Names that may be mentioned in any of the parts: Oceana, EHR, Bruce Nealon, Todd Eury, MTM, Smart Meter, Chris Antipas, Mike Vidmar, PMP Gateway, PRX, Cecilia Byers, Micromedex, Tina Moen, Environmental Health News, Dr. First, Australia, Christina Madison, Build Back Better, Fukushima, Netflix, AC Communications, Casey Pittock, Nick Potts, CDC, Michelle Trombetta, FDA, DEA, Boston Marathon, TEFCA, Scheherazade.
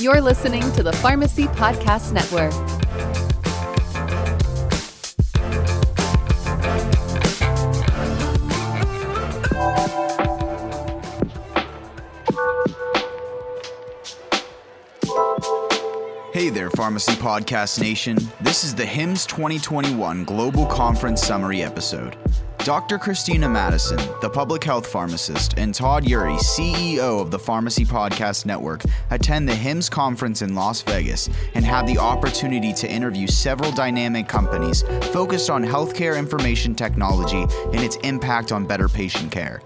You're listening to the Pharmacy Podcast Network. Hey there, Pharmacy Podcast Nation. This is the HIMSS 2021 Global Conference Summary episode. Dr. Christina Madison, the public health pharmacist, and Todd Eury, CEO of the Pharmacy Podcast Network, attend the HIMSS conference in Las Vegas and have the opportunity to interview several dynamic companies focused on healthcare information technology and its impact on better patient care.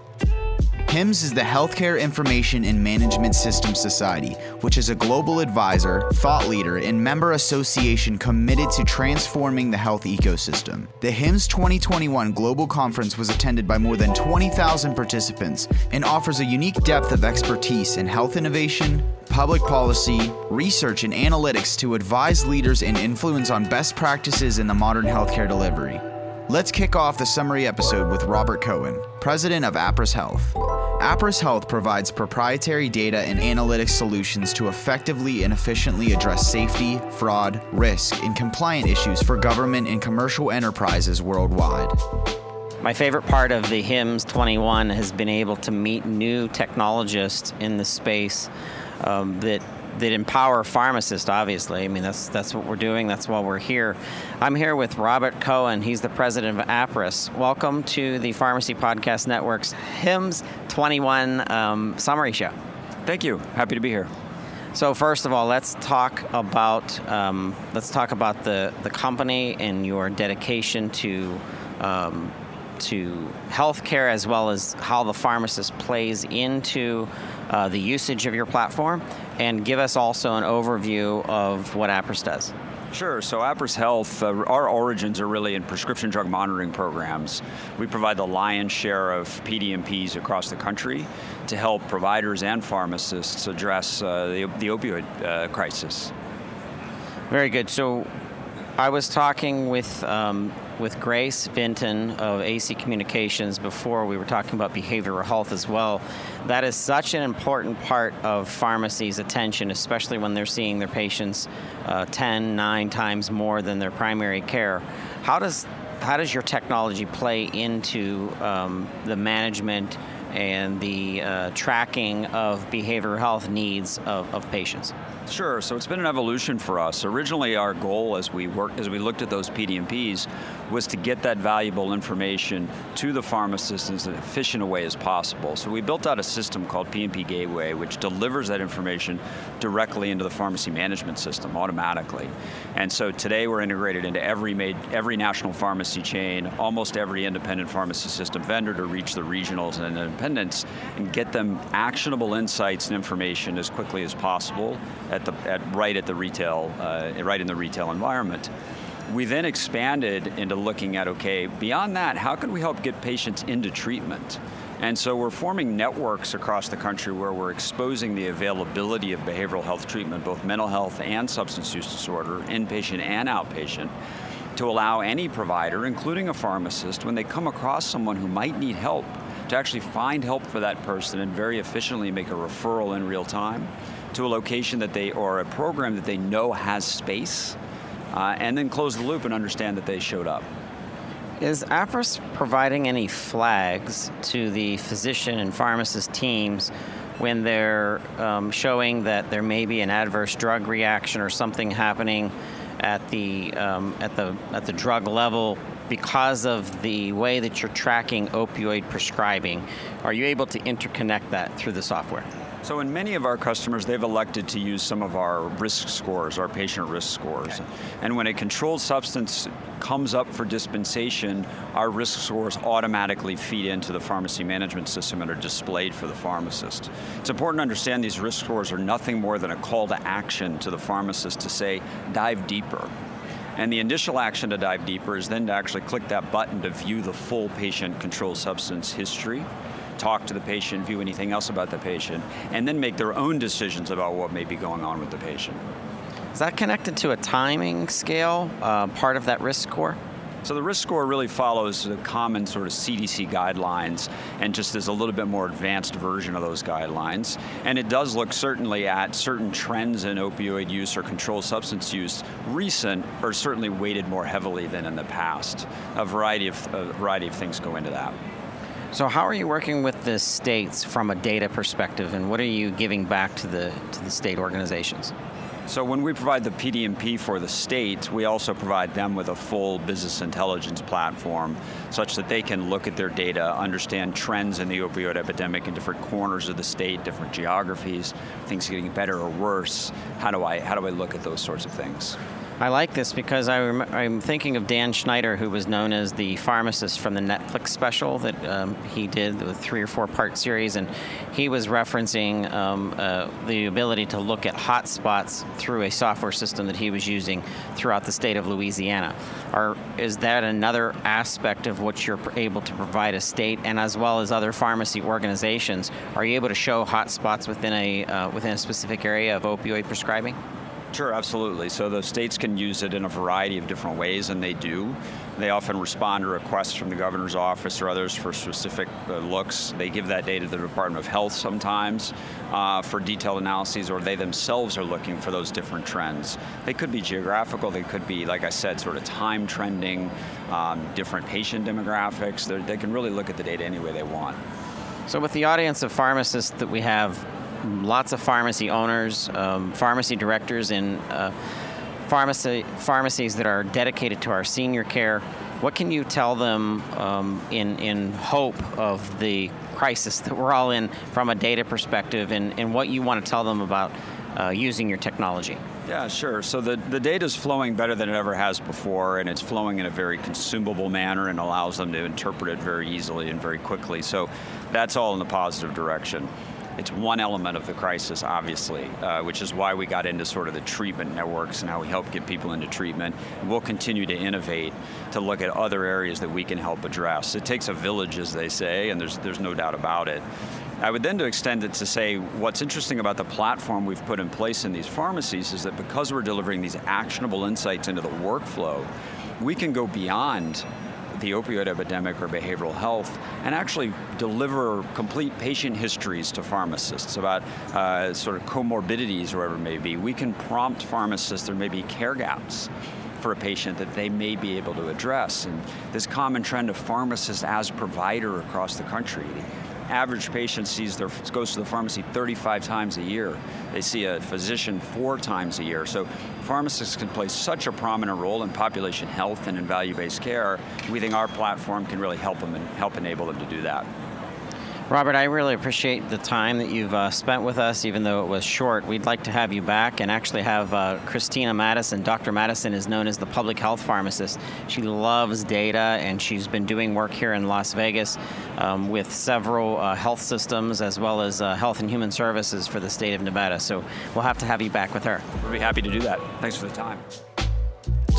HIMSS is the Healthcare Information and Management Systems Society, which is a global advisor, thought leader, and member association committed to transforming the health ecosystem. The HIMSS 2021 Global Conference was attended by more than 20,000 participants and offers a unique depth of expertise in health innovation, public policy, research, and analytics to advise leaders and influence on best practices in the modern healthcare delivery. Let's kick off the summary episode with Robert Cohen, president of Appriss Health. Appriss Health provides proprietary data and analytics solutions to effectively and efficiently address safety, fraud, risk, and compliance issues for government and commercial enterprises worldwide. My favorite part of the HIMSS 21 has been able to meet new technologists in the space that empower pharmacists, obviously. I mean, that's what we're doing. That's why we're here. I'm here with Robert Cohen. He's the president of Appriss. Welcome to the Pharmacy Podcast Network's HIMSS 21 summary show. Thank you. Happy to be here. So first of all, let's talk about the company and your dedication to healthcare, as well as how the pharmacist plays into the usage of your platform, and give us also an overview of what Appriss does. Sure. So Appriss Health, our origins are really in prescription drug monitoring programs. We provide the lion's share of PDMPs across the country to help providers and pharmacists address the opioid crisis. Very good. So I was talking with Grace Binton of AC Communications before. We were talking about behavioral health as well. That is such an important part of pharmacy's attention, especially when they're seeing their patients 9 times more than their primary care. How does your technology play into the management and the tracking of behavioral health needs of patients? Sure, so it's been an evolution for us. Originally, our goal as we looked at those PDMPs was to get that valuable information to the pharmacist in as efficient a way as possible. So we built out a system called PMP Gateway, which delivers that information directly into the pharmacy management system automatically. And so today we're integrated into every national pharmacy chain, almost every independent pharmacy system vendor, to reach the regionals and independents and get them actionable insights and information as quickly as possible right in the retail environment. We then expanded into looking at, okay, beyond that, how can we help get patients into treatment? And so we're forming networks across the country where we're exposing the availability of behavioral health treatment, both mental health and substance use disorder, inpatient and outpatient, to allow any provider, including a pharmacist, when they come across someone who might need help, to actually find help for that person and very efficiently make a referral in real time to a location that they, or a program that they know has space, and then close the loop and understand that they showed up. Is Appriss providing any flags to the physician and pharmacist teams when they're showing that there may be an adverse drug reaction or something happening at the drug level because of the way that you're tracking opioid prescribing? Are you able to interconnect that through the software? So in many of our customers, they've elected to use some of our risk scores, our patient risk scores. Okay. And when a controlled substance comes up for dispensation, our risk scores automatically feed into the pharmacy management system and are displayed for the pharmacist. It's important to understand these risk scores are nothing more than a call to action to the pharmacist to say, dive deeper. And the initial action to dive deeper is then to actually click that button to view the full patient controlled substance history, talk to the patient, view anything else about the patient, and then make their own decisions about what may be going on with the patient. Is that connected to a timing scale, part of that risk score? So the risk score really follows the common sort of CDC guidelines and just is a little bit more advanced version of those guidelines. And it does look certainly at certain trends in opioid use or controlled substance use, recent or certainly weighted more heavily than in the past. A variety of things go into that. So how are you working with the states from a data perspective, and what are you giving back to the state organizations? So when we provide the PDMP for the state, we also provide them with a full business intelligence platform such that they can look at their data, understand trends in the opioid epidemic in different corners of the state, different geographies, things getting better or worse. How do I look at those sorts of things? I like this because I'm thinking of Dan Schneider, who was known as the pharmacist from the Netflix special that he did, the 3 or 4 part series, and he was referencing the ability to look at hot spots through a software system that he was using throughout the state of Louisiana. Or is that another aspect of what you're able to provide a state, and as well as other pharmacy organizations? Are you able to show hot spots within a specific area of opioid prescribing? Sure, absolutely. So the states can use it in a variety of different ways, and they do. They often respond to requests from the governor's office or others for specific looks. They give that data to the Department of Health sometimes for detailed analyses, or they themselves are looking for those different trends. They could be geographical, they could be, like I said, sort of time trending, different patient demographics. They can really look at the data any way they want. So with the audience of pharmacists that we have, lots of pharmacy owners, pharmacy directors in pharmacies that are dedicated to our senior care, what can you tell them in hope of the crisis that we're all in from a data perspective, and what you want to tell them about using your technology? Yeah, sure. So the data's flowing better than it ever has before, and it's flowing in a very consumable manner and allows them to interpret it very easily and very quickly. So that's all in the positive direction. It's one element of the crisis, obviously, which is why we got into sort of the treatment networks and how we help get people into treatment. And we'll continue to innovate to look at other areas that we can help address. It takes a village, as they say, and there's no doubt about it. I would then to extend it to say what's interesting about the platform we've put in place in these pharmacies is that because we're delivering these actionable insights into the workflow, we can go beyond the opioid epidemic or behavioral health, and actually deliver complete patient histories to pharmacists about sort of comorbidities or whatever it may be. We can prompt pharmacists, there may be care gaps for a patient that they may be able to address. And this common trend of pharmacists as provider across the country, the average patient goes to the pharmacy 35 times a year. They see a physician 4 times a year. So pharmacists can play such a prominent role in population health and in value-based care. We think our platform can really help them and help enable them to do that. Robert, I really appreciate the time that you've spent with us, even though it was short. We'd like to have you back and actually have Christina Madison. Dr. Madison is known as the public health pharmacist. She loves data, and she's been doing work here in Las Vegas with several health systems, as well as Health and Human Services for the state of Nevada. So we'll have to have you back with her. We'll be happy to do that. Thanks for the time.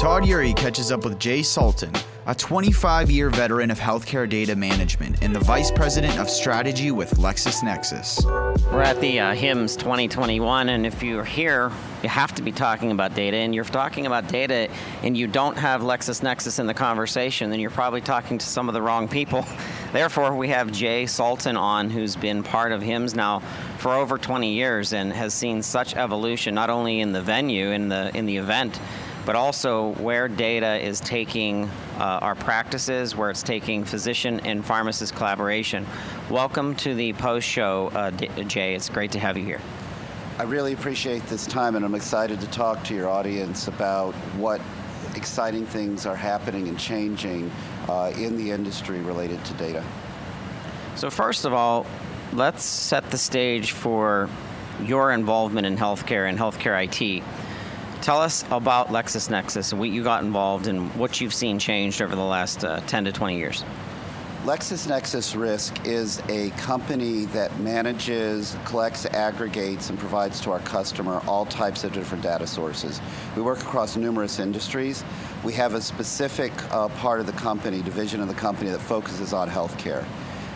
Todd Eury catches up with Jay Salton, a 25-year veteran of healthcare data management and the vice president of strategy with LexisNexis. We're at the HIMSS 2021, and if you're here, you have to be talking about data, and you're talking about data and you don't have LexisNexis in the conversation, then you're probably talking to some of the wrong people. Therefore, we have Jay Salton on, who's been part of HIMSS now for over 20 years and has seen such evolution, not only in the venue, in the event, but also where data is taking our practices, where it's taking physician and pharmacist collaboration. Welcome to the post-show, Jay. It's great to have you here. I really appreciate this time, and I'm excited to talk to your audience about what exciting things are happening and changing in the industry related to data. So first of all, let's set the stage for your involvement in healthcare and healthcare IT. Tell us about LexisNexis and what you got involved and what you've seen changed over the last 10 to 20 years. LexisNexis Risk is a company that manages, collects, aggregates, and provides to our customer all types of different data sources. We work across numerous industries. We have a specific part of the company, division of the company, that focuses on healthcare.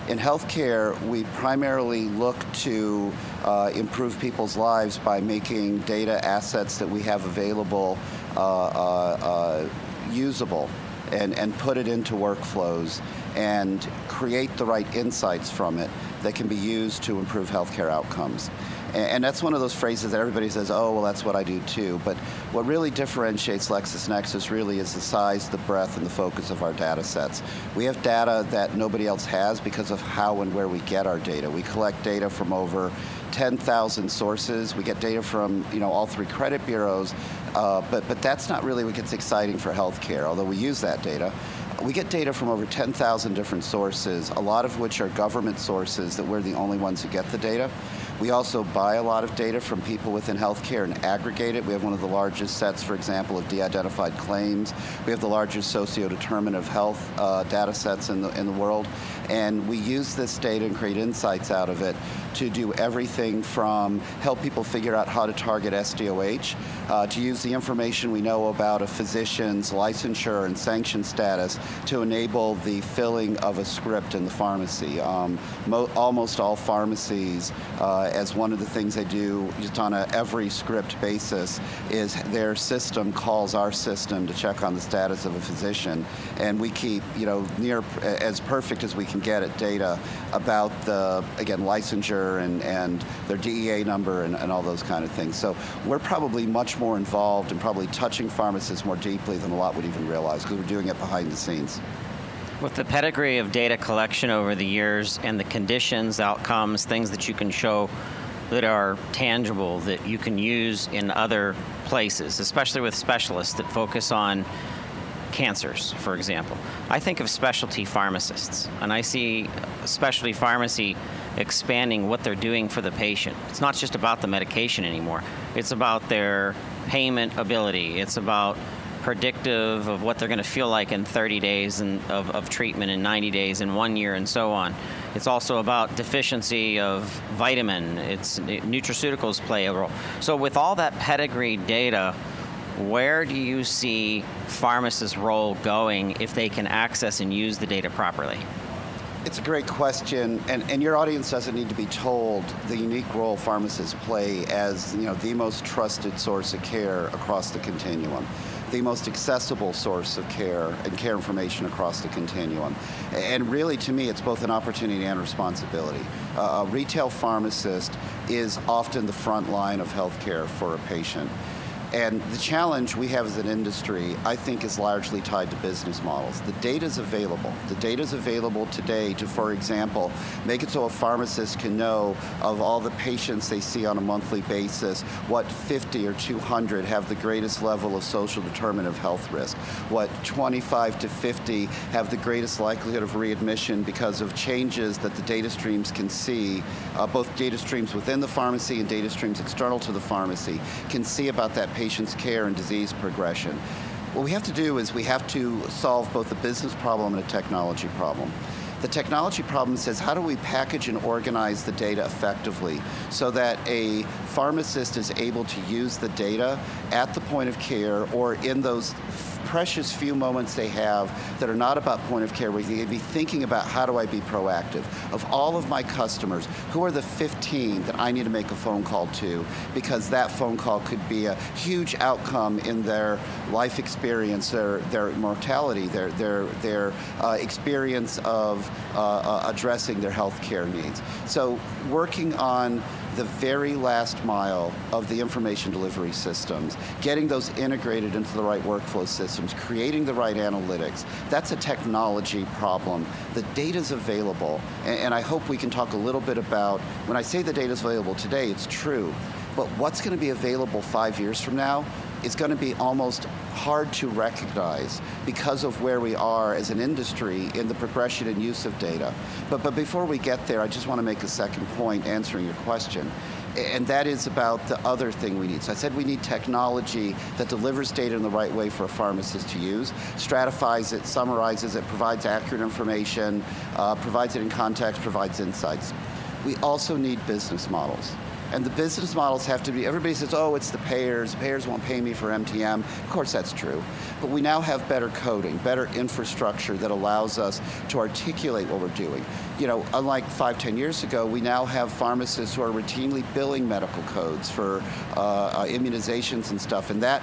In healthcare, we primarily look to improve people's lives by making data assets that we have available usable and put it into workflows and create the right insights from it that can be used to improve healthcare outcomes. And that's one of those phrases that everybody says, oh, well, that's what I do too. But what really differentiates LexisNexis really is the size, the breadth, and the focus of our data sets. We have data that nobody else has because of how and where we get our data. We collect data from over 10,000 sources. We get data from, you know, all three credit bureaus, but that's not really what gets exciting for healthcare, although we use that data. We get data from over 10,000 different sources, a lot of which are government sources that we're the only ones who get the data. We also buy a lot of data from people within healthcare and aggregate it. We have one of the largest sets, for example, of de-identified claims. We have the largest socio-determinant of health data sets in the world. And we use this data and create insights out of it to do everything from help people figure out how to target SDOH, to use the information we know about a physician's licensure and sanction status to enable the filling of a script in the pharmacy. Almost all pharmacies, as one of the things they do just on a every script basis, is their system calls our system to check on the status of a physician. And we keep, you know, near as perfect as we can get at data about the, again, licensure and their DEA number and all those kind of things. So we're probably much more involved and probably touching pharmacists more deeply than a lot would even realize because we're doing it behind the scenes. With the pedigree of data collection over the years and the conditions, outcomes, things that you can show that are tangible that you can use in other places, especially with specialists that focus on cancers, for example. I think of specialty pharmacists, and I see specialty pharmacy expanding what they're doing for the patient. It's not just about the medication anymore. It's about their payment ability. It's about predictive of what they're going to feel like in 30 days of treatment, in 90 days, in 1 year, and so on. It's also about deficiency of vitamin. Nutraceuticals play a role. So with all that pedigree data, where do you see pharmacists' role going if they can access and use the data properly? It's a great question, and your audience doesn't need to be told the unique role pharmacists play as, you know, the most trusted source of care across the continuum, the most accessible source of care and care information across the continuum. And really, to me, it's both an opportunity and responsibility. A retail pharmacist is often the front line of healthcare for a patient. And the challenge we have as an industry, I think, is largely tied to business models. The data's available. The data's available today to, for example, make it so a pharmacist can know of all the patients they see on a monthly basis, what 50 or 200 have the greatest level of social determinant of health risk, what 25 to 50 have the greatest likelihood of readmission because of changes that the data streams can see, both data streams within the pharmacy and data streams external to the pharmacy, can see about that patient's care and disease progression. What we have to do is we have to solve both a business problem and a technology problem. The technology problem says, how do we package and organize the data effectively so that a pharmacist is able to use the data at the point of care or in those precious few moments they have that are not about point of care, where they be thinking about how do I be proactive? Of all of my customers, who are the 15 that I need to make a phone call to, because that phone call could be a huge outcome in their life experience, their mortality, their experience of addressing their health care needs. So working on the very last mile of the information delivery systems, getting those integrated into the right workflow systems, creating the right analytics, that's a technology problem. The data's available, and I hope we can talk a little bit about, when I say the data's available today, it's true, but what's going to be available 5 years from now is going to be almost hard to recognize because of where we are as an industry in the progression and use of data. But before we get there, I just want to make a second point answering your question. And that is about the other thing we need. So I said we need technology that delivers data in the right way for a pharmacist to use, stratifies it, summarizes it, provides accurate information, provides it in context, provides insights. We also need business models. And the business models have to be, everybody says, oh, it's the payers won't pay me for MTM. Of course that's true. But we now have better coding, better infrastructure that allows us to articulate what we're doing. You know, unlike 5, 10 years ago, we now have pharmacists who are routinely billing medical codes for immunizations and stuff, and that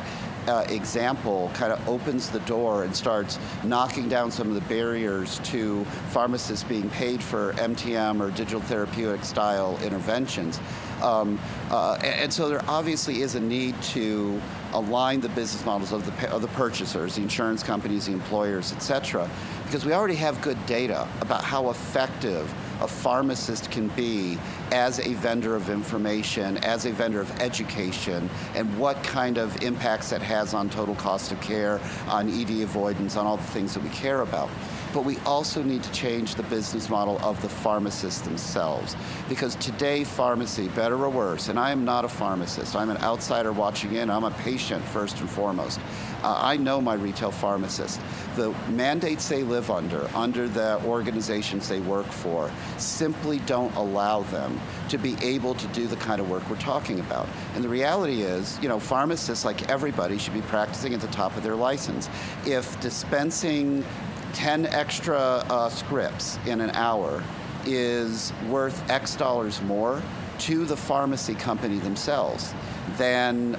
example kind of opens the door and starts knocking down some of the barriers to pharmacists being paid for MTM or digital therapeutic style interventions. And so there obviously is a need to align the business models of the purchasers, the insurance companies, the employers, et cetera, because we already have good data about how effective a pharmacist can be as a vendor of information, as a vendor of education, and what kind of impacts that has on total cost of care, on ED avoidance, on all the things that we care about. But we also need to change the business model of the pharmacists themselves. Because today, pharmacy, better or worse, and I am not a pharmacist, I'm an outsider watching in, I'm a patient first and foremost. I know my retail pharmacist. The mandates they live under, under the organizations they work for, simply don't allow them to be able to do the kind of work we're talking about. And the reality is, you know, pharmacists, like everybody, should be practicing at the top of their license. If dispensing 10 extra scripts in an hour is worth X dollars more to the pharmacy company themselves than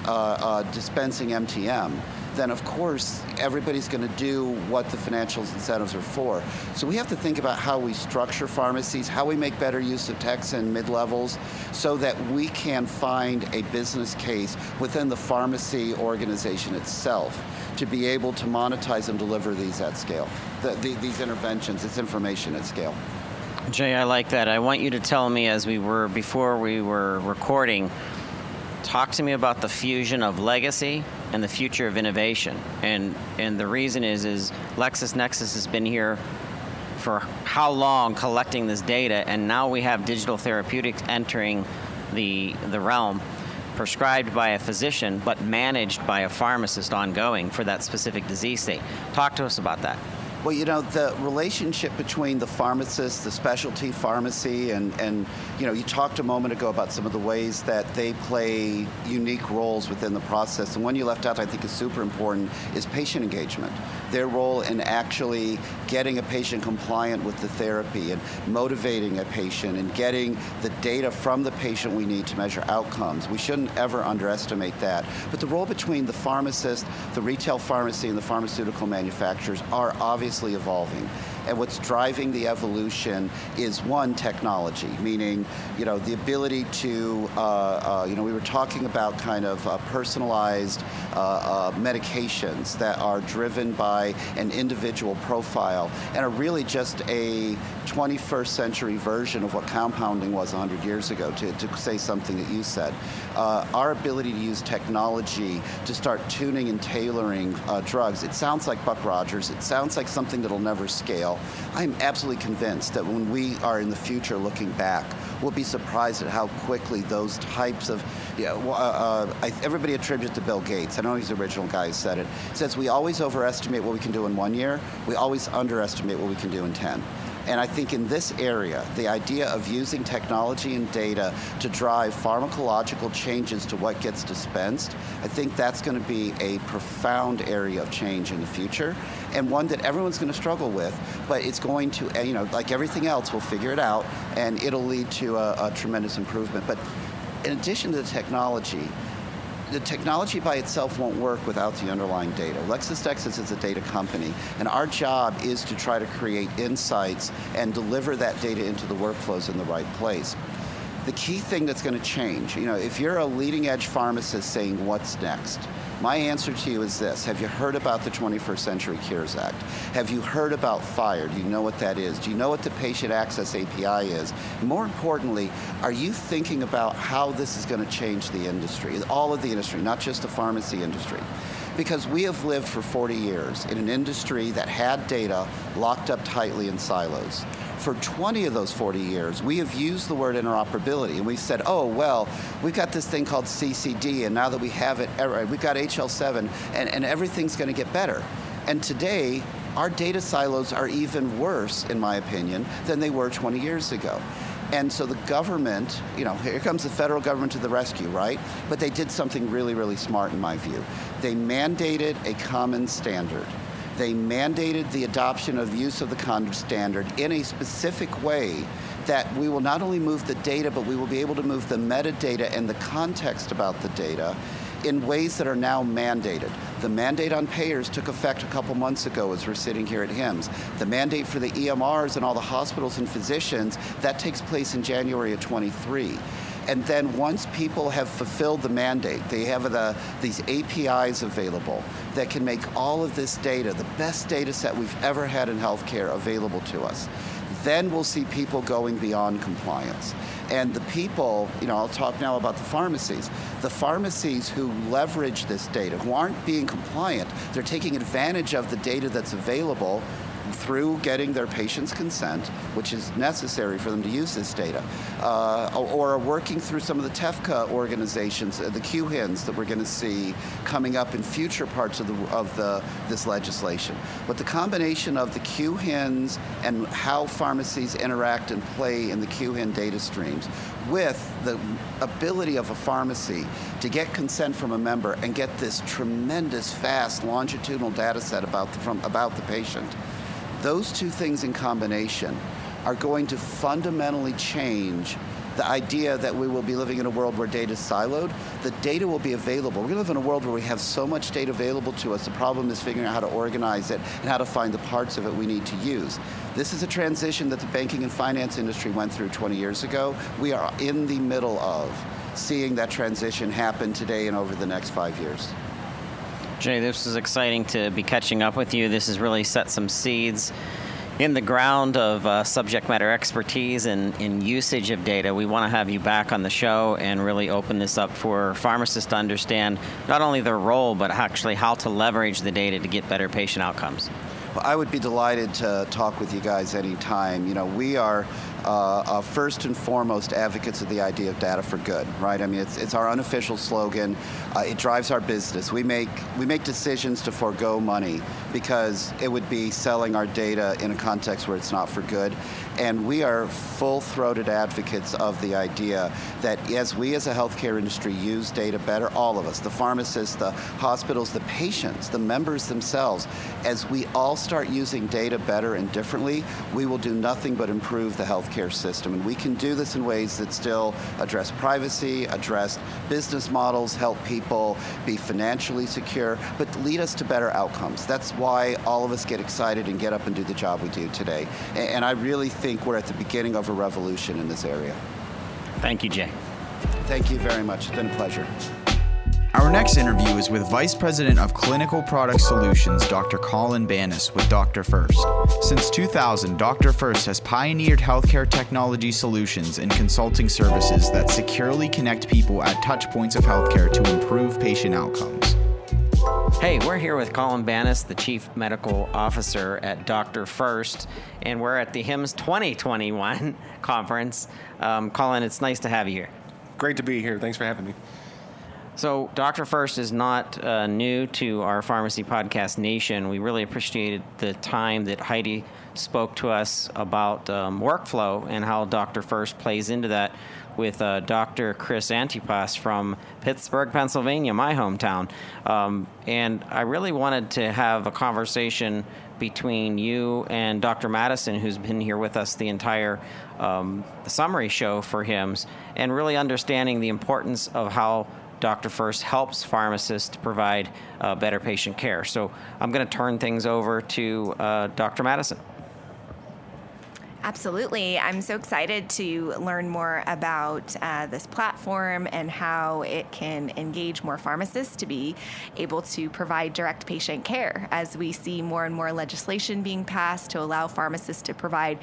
dispensing MTM, then of course everybody's going to do what the financial incentives are for. So we have to think about how we structure pharmacies, how we make better use of techs and mid-levels so that we can find a business case within the pharmacy organization itself to be able to monetize and deliver these at scale, these interventions, this information at scale. Jay, I like that. I want you to tell me, as we were before we were recording, talk to me about the fusion of legacy and the future of innovation. And the reason is LexisNexis has been here for how long collecting this data, and now we have digital therapeutics entering the realm, prescribed by a physician but managed by a pharmacist ongoing for that specific disease state. Talk to us about that. Well, you know, the relationship between the pharmacist, the specialty pharmacy, and you know, you talked a moment ago about some of the ways that they play unique roles within the process. And one you left out I think is super important is patient engagement. Their role in actually getting a patient compliant with the therapy and motivating a patient and getting the data from the patient we need to measure outcomes. We shouldn't ever underestimate that. But the role between the pharmacist, the retail pharmacy, and the pharmaceutical manufacturers are obviously evolving. And what's driving the evolution is, one, technology, meaning, you know, the ability to, you know, we were talking about kind of personalized medications that are driven by an individual profile and are really just a 21st century version of what compounding was 100 years ago, to say something that you said. Our ability to use technology to start tuning and tailoring drugs, it sounds like Buck Rogers, it sounds like something that'll never scale. I'm absolutely convinced that when we are in the future looking back, we'll be surprised at how quickly those types of, you know, everybody attributes it to Bill Gates. I know he's the original guy who said it. He says, we always overestimate what we can do in 1 year. We always underestimate what we can do in 10. And I think in this area, the idea of using technology and data to drive pharmacological changes to what gets dispensed, I think that's going to be a profound area of change in the future, and one that everyone's going to struggle with, but it's going to, you know, like everything else, we'll figure it out, and it'll lead to a tremendous improvement. But in addition to the technology by itself won't work without the underlying data. LexisNexis is a data company, and our job is to try to create insights and deliver that data into the workflows in the right place. The key thing that's going to change, you know, if you're a leading edge pharmacist saying what's next, my answer to you is this. Have you heard about the 21st Century Cures Act? Have you heard about FHIR? Do you know what that is? Do you know what the Patient Access API is? More importantly, are you thinking about how this is going to change the industry, all of the industry, not just the pharmacy industry? Because we have lived for 40 years in an industry that had data locked up tightly in silos. For 20 of those 40 years, we have used the word interoperability, and we've said, oh, well, we've got this thing called CCD, and now that we have it, we've got HL7, and everything's going to get better. And today, our data silos are even worse, in my opinion, than they were 20 years ago. And so the government, you know, here comes the federal government to the rescue, right? But they did something really, really smart, in my view. They mandated a common standard. They mandated the adoption of use of the common standard in a specific way that we will not only move the data, but we will be able to move the metadata and the context about the data in ways that are now mandated. The mandate on payers took effect a couple months ago as we're sitting here at HIMSS. The mandate for the EMRs and all the hospitals and physicians, that takes place in January of 23. And then once people have fulfilled the mandate, they have these APIs available that can make all of this data, the best data set we've ever had in healthcare, available to us. Then we'll see people going beyond compliance. And the people, I'll talk now about the pharmacies who leverage this data, who aren't being compliant, they're taking advantage of the data that's available through getting their patients' consent, which is necessary for them to use this data, or working through some of the TEFCA organizations, the QHINs that we're going to see coming up in future parts of this legislation. But the combination of the QHINs and how pharmacies interact and play in the QHIN data streams with the ability of a pharmacy to get consent from a member and get this tremendous, fast, longitudinal data set about the patient. Those two things in combination are going to fundamentally change the idea that we will be living in a world where data is siloed. The data will be available. We're going to live in a world where we have so much data available to us. The problem is figuring out how to organize it and how to find the parts of it we need to use. This is a transition that the banking and finance industry went through 20 years ago. We are in the middle of seeing that transition happen today and over the next 5 years. Jay, this is exciting to be catching up with you. This has really set some seeds in the ground of subject matter expertise and usage of data. We want to have you back on the show and really open this up for pharmacists to understand not only their role, but actually how to leverage the data to get better patient outcomes. Well, I would be delighted to talk with you guys anytime. We are first and foremost advocates of the idea of data for good, right? I mean, it's our unofficial slogan. It drives our business. We make decisions to forego money because it would be selling our data in a context where it's not for good. And we are full-throated advocates of the idea that as we as a healthcare industry use data better, all of us, the pharmacists, the hospitals, the patients, the members themselves, as we all start using data better and differently, we will do nothing but improve the healthcare system. And we can do this in ways that still address privacy, address business models, help people be financially secure, but lead us to better outcomes. That's why all of us get excited and get up and do the job we do today. And I really think we're at the beginning of a revolution in this area. Thank you, Jay. Thank you very much. It's been a pleasure. Our next interview is with Vice President of Clinical Product Solutions, Dr. Colin Banas, with Dr. First. Since 2000, Dr. First has pioneered healthcare technology solutions and consulting services that securely connect people at touchpoints of healthcare to improve patient outcomes. Hey, we're here with Colin Banas, the Chief Medical Officer at Dr. First, and we're at the HIMSS 2021 conference. Colin, it's nice to have you here. Great to be here. Thanks for having me. So Dr. First is not new to our Pharmacy Podcast Nation. We really appreciated the time that Heidi spoke to us about workflow and how Dr. First plays into that with Dr. Chris Antipas from Pittsburgh, Pennsylvania, my hometown. And I really wanted to have a conversation between you and Dr. Madison, who's been here with us the entire summary show for HIMSS, and really understanding the importance of how Dr. First helps pharmacists to provide better patient care. So I'm going to turn things over to Dr. Madison. Absolutely. I'm so excited to learn more about this platform and how it can engage more pharmacists to be able to provide direct patient care as we see more and more legislation being passed to allow pharmacists to provide,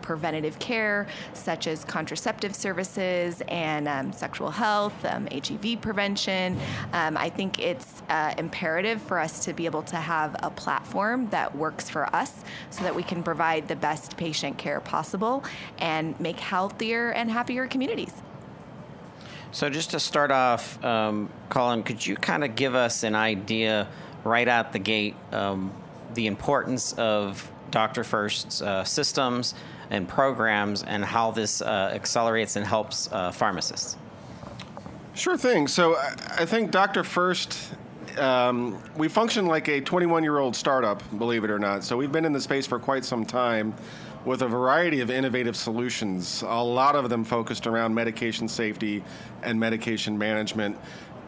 preventative care such as contraceptive services and sexual health, HIV prevention. I think it's imperative for us to be able to have a platform that works for us so that we can provide the best patient care possible and make healthier and happier communities. So just to start off, Colin, could you kind of give us an idea right out the gate, the importance of Dr. First's systems and programs and how this accelerates and helps pharmacists? Sure thing. So I think Dr. First, we function like a 21-year-old startup, believe it or not. So we've been in the space for quite some time with a variety of innovative solutions, a lot of them focused around medication safety and medication management.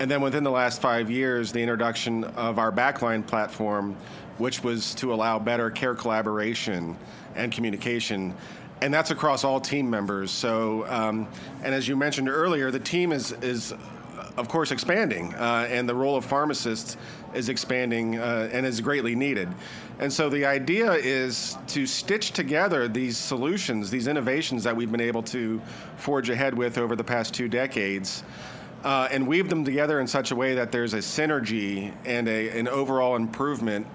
And then within the last 5 years, the introduction of our backline platform, which was to allow better care collaboration and communication. And that's across all team members. So, and as you mentioned earlier, the team is of course, expanding, and the role of pharmacists is expanding and is greatly needed. And so the idea is to stitch together these solutions, these innovations that we've been able to forge ahead with over the past 2 decades, and weave them together in such a way that there's a synergy and an overall improvement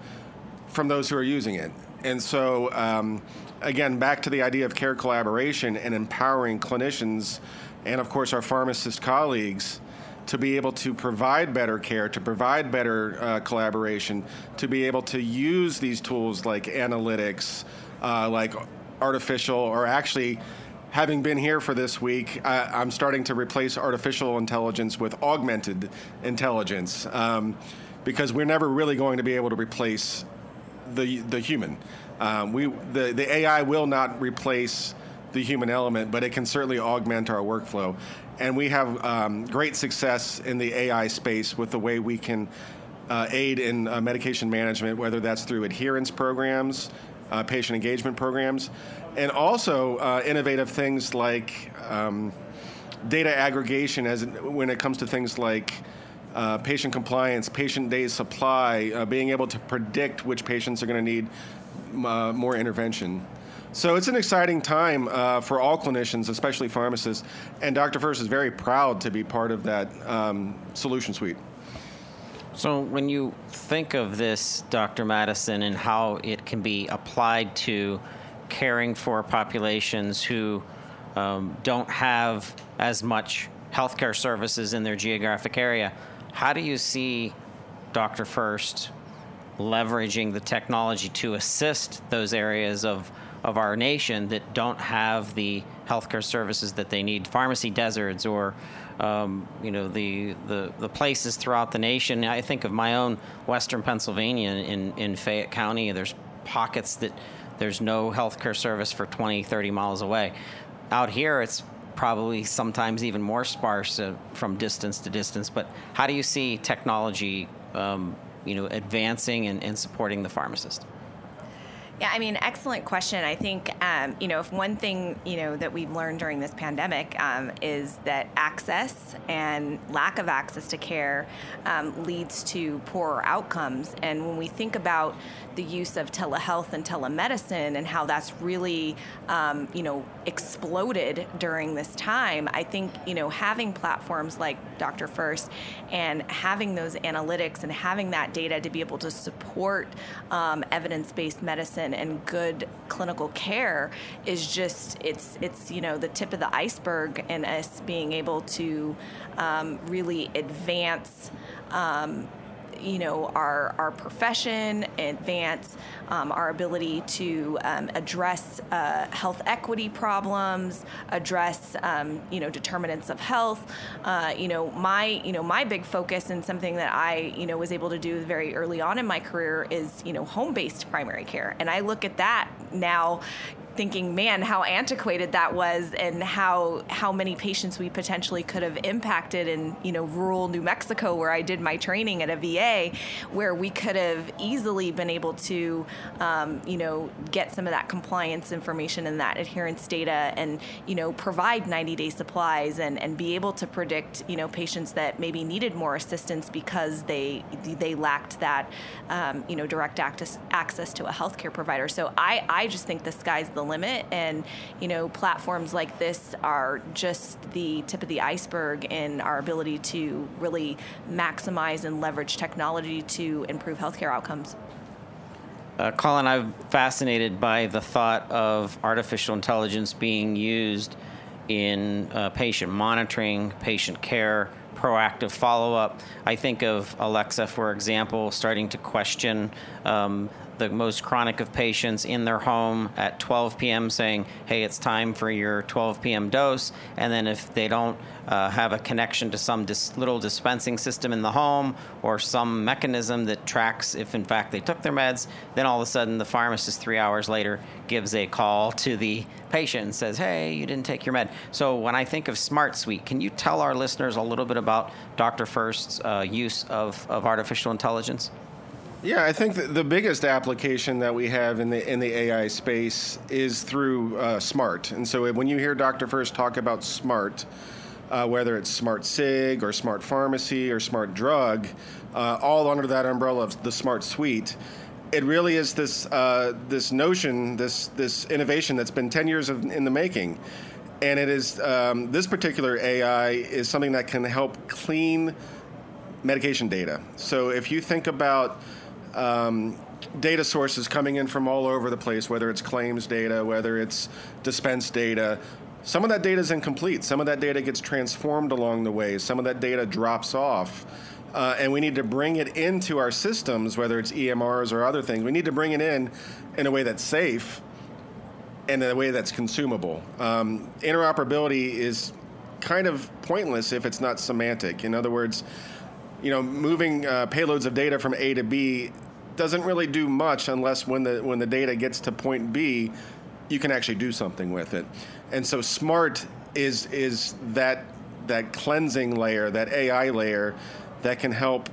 from those who are using it. And so, again, back to the idea of care collaboration and empowering clinicians and, of course, our pharmacist colleagues to be able to provide better care, to provide better collaboration, to be able to use these tools like analytics, like artificial, or actually, having been here for this week, I'm starting to replace artificial intelligence with augmented intelligence, because we're never really going to be able to replace the human. The AI will not replace the human element, but it can certainly augment our workflow. And we have great success in the AI space with the way we can aid in medication management, whether that's through adherence programs, patient engagement programs, and also innovative things like data aggregation when it comes to things like patient compliance, patient days supply, being able to predict which patients are going to need more intervention. So it's an exciting time for all clinicians, especially pharmacists, and Dr. First is very proud to be part of that solution suite. So when you think of this, Dr. Madison, and how it can be applied to caring for populations who don't have as much healthcare services in their geographic area, how do you see Dr. First leveraging the technology to assist those areas of our nation that don't have the healthcare services that they need, pharmacy deserts or the places throughout the nation? I think of my own Western Pennsylvania in Fayette County. There's pockets that there's no healthcare service for 20, 30 miles away. Out here, it's probably sometimes even more sparse from distance to distance. But how do you see technology, advancing and supporting the pharmacist? Yeah, I mean, excellent question. I think, if one thing, that we've learned during this pandemic is that access and lack of access to care leads to poorer outcomes. And when we think about the use of telehealth and telemedicine and how that's really, exploded during this time, I think, having platforms like Dr. First and having those analytics and having that data to be able to support evidence-based medicine and good clinical care is just, it's the tip of the iceberg, and us being able to really advance our profession, advance our ability to address health equity problems, address determinants of health. My big focus, and something that I was able to do very early on in my career, is home-based primary care, and I look at that now, thinking, man, how antiquated that was, and how many patients we potentially could have impacted in rural New Mexico, where I did my training at a VA, where we could have easily been able to get some of that compliance information and that adherence data, and provide 90-day supplies, and be able to predict patients that maybe needed more assistance because they lacked that direct access to a healthcare provider. So I just think the sky's the limit, and platforms like this are just the tip of the iceberg in our ability to really maximize and leverage technology to improve healthcare outcomes. Colin, I'm fascinated by the thought of artificial intelligence being used in patient monitoring, patient care, proactive follow-up. I think of Alexa, for example, starting to question the most chronic of patients in their home at 12 p.m. saying, hey, it's time for your 12 p.m. dose. And then if they don't have a connection to some little dispensing system in the home or some mechanism that tracks if, in fact, they took their meds, then all of a sudden the pharmacist 3 hours later gives a call to the patient and says, hey, you didn't take your med. So when I think of Smart Suite, can you tell our listeners a little bit about Dr. First's use of artificial intelligence? Yeah, I think the biggest application that we have in the AI space is through Smart. And so when you hear Dr. First talk about Smart, whether it's Smart Sig or Smart Pharmacy or Smart Drug, all under that umbrella of the Smart Suite, it really is this innovation that's been 10 years in the making. And it is this particular AI is something that can help clean medication data. So if you think about data sources coming in from all over the place, whether it's claims data, whether it's dispense data, some of that data is incomplete. Some of that data gets transformed along the way. Some of that data drops off. And we need to bring it into our systems, whether it's EMRs or other things. We need to bring it in a way that's safe and in a way that's consumable. Interoperability is kind of pointless if it's not semantic. In other words, moving payloads of data from A to B doesn't really do much unless when the data gets to point B, you can actually do something with it. And so Smart is that cleansing layer, that AI layer that can help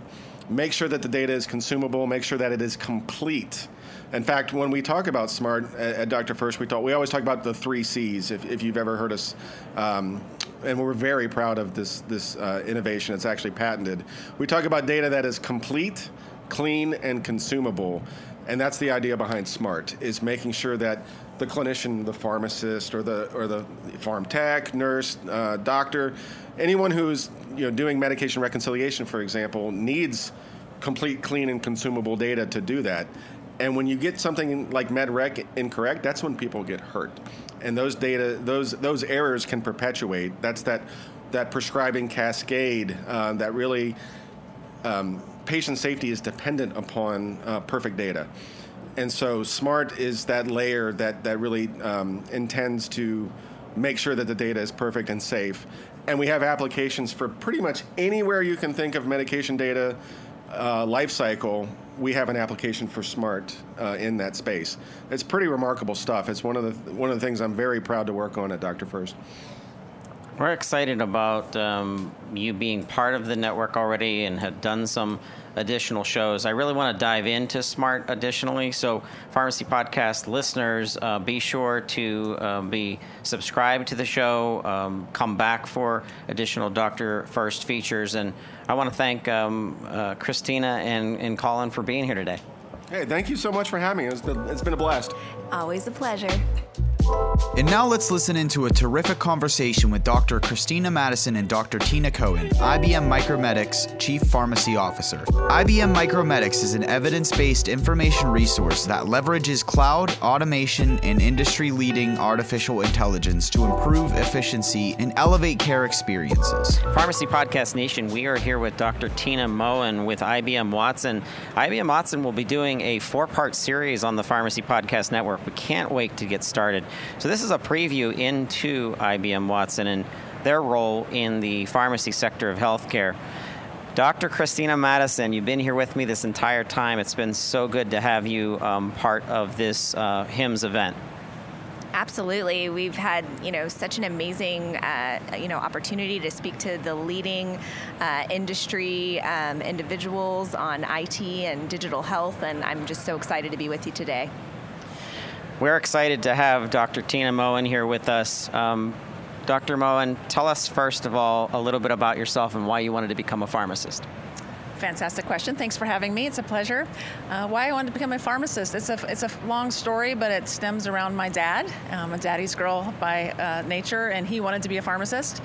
make sure that the data is consumable, make sure that it is complete. In fact, when we talk about Smart at Dr. First, we always talk about the 3 C's, if you've ever heard us. And we're very proud of this innovation. It's actually patented. We talk about data that is complete, clean, and consumable. And that's the idea behind Smart, is making sure that the clinician, the pharmacist, or the pharm tech, nurse, doctor, anyone who's doing medication reconciliation, for example, needs complete, clean, and consumable data to do that. And when you get something like MedRec incorrect, that's when people get hurt. And those data, those errors can perpetuate. That's that prescribing cascade that really patient safety is dependent upon perfect data. And so Smart is that layer that really intends to make sure that the data is perfect and safe. And we have applications for pretty much anywhere you can think of medication data life cycle. We have an application for Smart in that space. It's pretty remarkable stuff. It's one of the things I'm very proud to work on at Dr. First. We're excited about you being part of the network already and have done some additional shows. I really want to dive into Smart additionally. So Pharmacy Podcast listeners, be sure to be subscribed to the show, come back for additional Dr. First features. And I want to thank Christina and Colin for being here today. Hey, thank you so much for having me. It's been a blast. Always a pleasure. And now let's listen into a terrific conversation with Dr. Christina Madison and Dr. Tina Moen, IBM Micromedex Chief Pharmacy Officer. IBM Micromedex is an evidence-based information resource that leverages cloud, automation, and industry-leading artificial intelligence to improve efficiency and elevate care experiences. Pharmacy Podcast Nation, we are here with Dr. Tina Moen with IBM Watson. IBM Watson will be doing a 4-part series on the Pharmacy Podcast Network. We can't wait to get started. So this is a preview into IBM Watson and their role in the pharmacy sector of healthcare. Dr. Christina Madison, you've been here with me this entire time. It's been so good to have you part of this HIMSS event. Absolutely. We've had, such an amazing, opportunity to speak to the leading industry individuals on IT and digital health, and I'm just so excited to be with you today. We're excited to have Dr. Tina Moen here with us. Dr. Moen, tell us first of all a little bit about yourself and why you wanted to become a pharmacist. Fantastic question. Thanks for having me. It's a pleasure. Why I wanted to become a pharmacist? It's a long story, but it stems around my dad. I'm a daddy's girl by nature, and he wanted to be a pharmacist.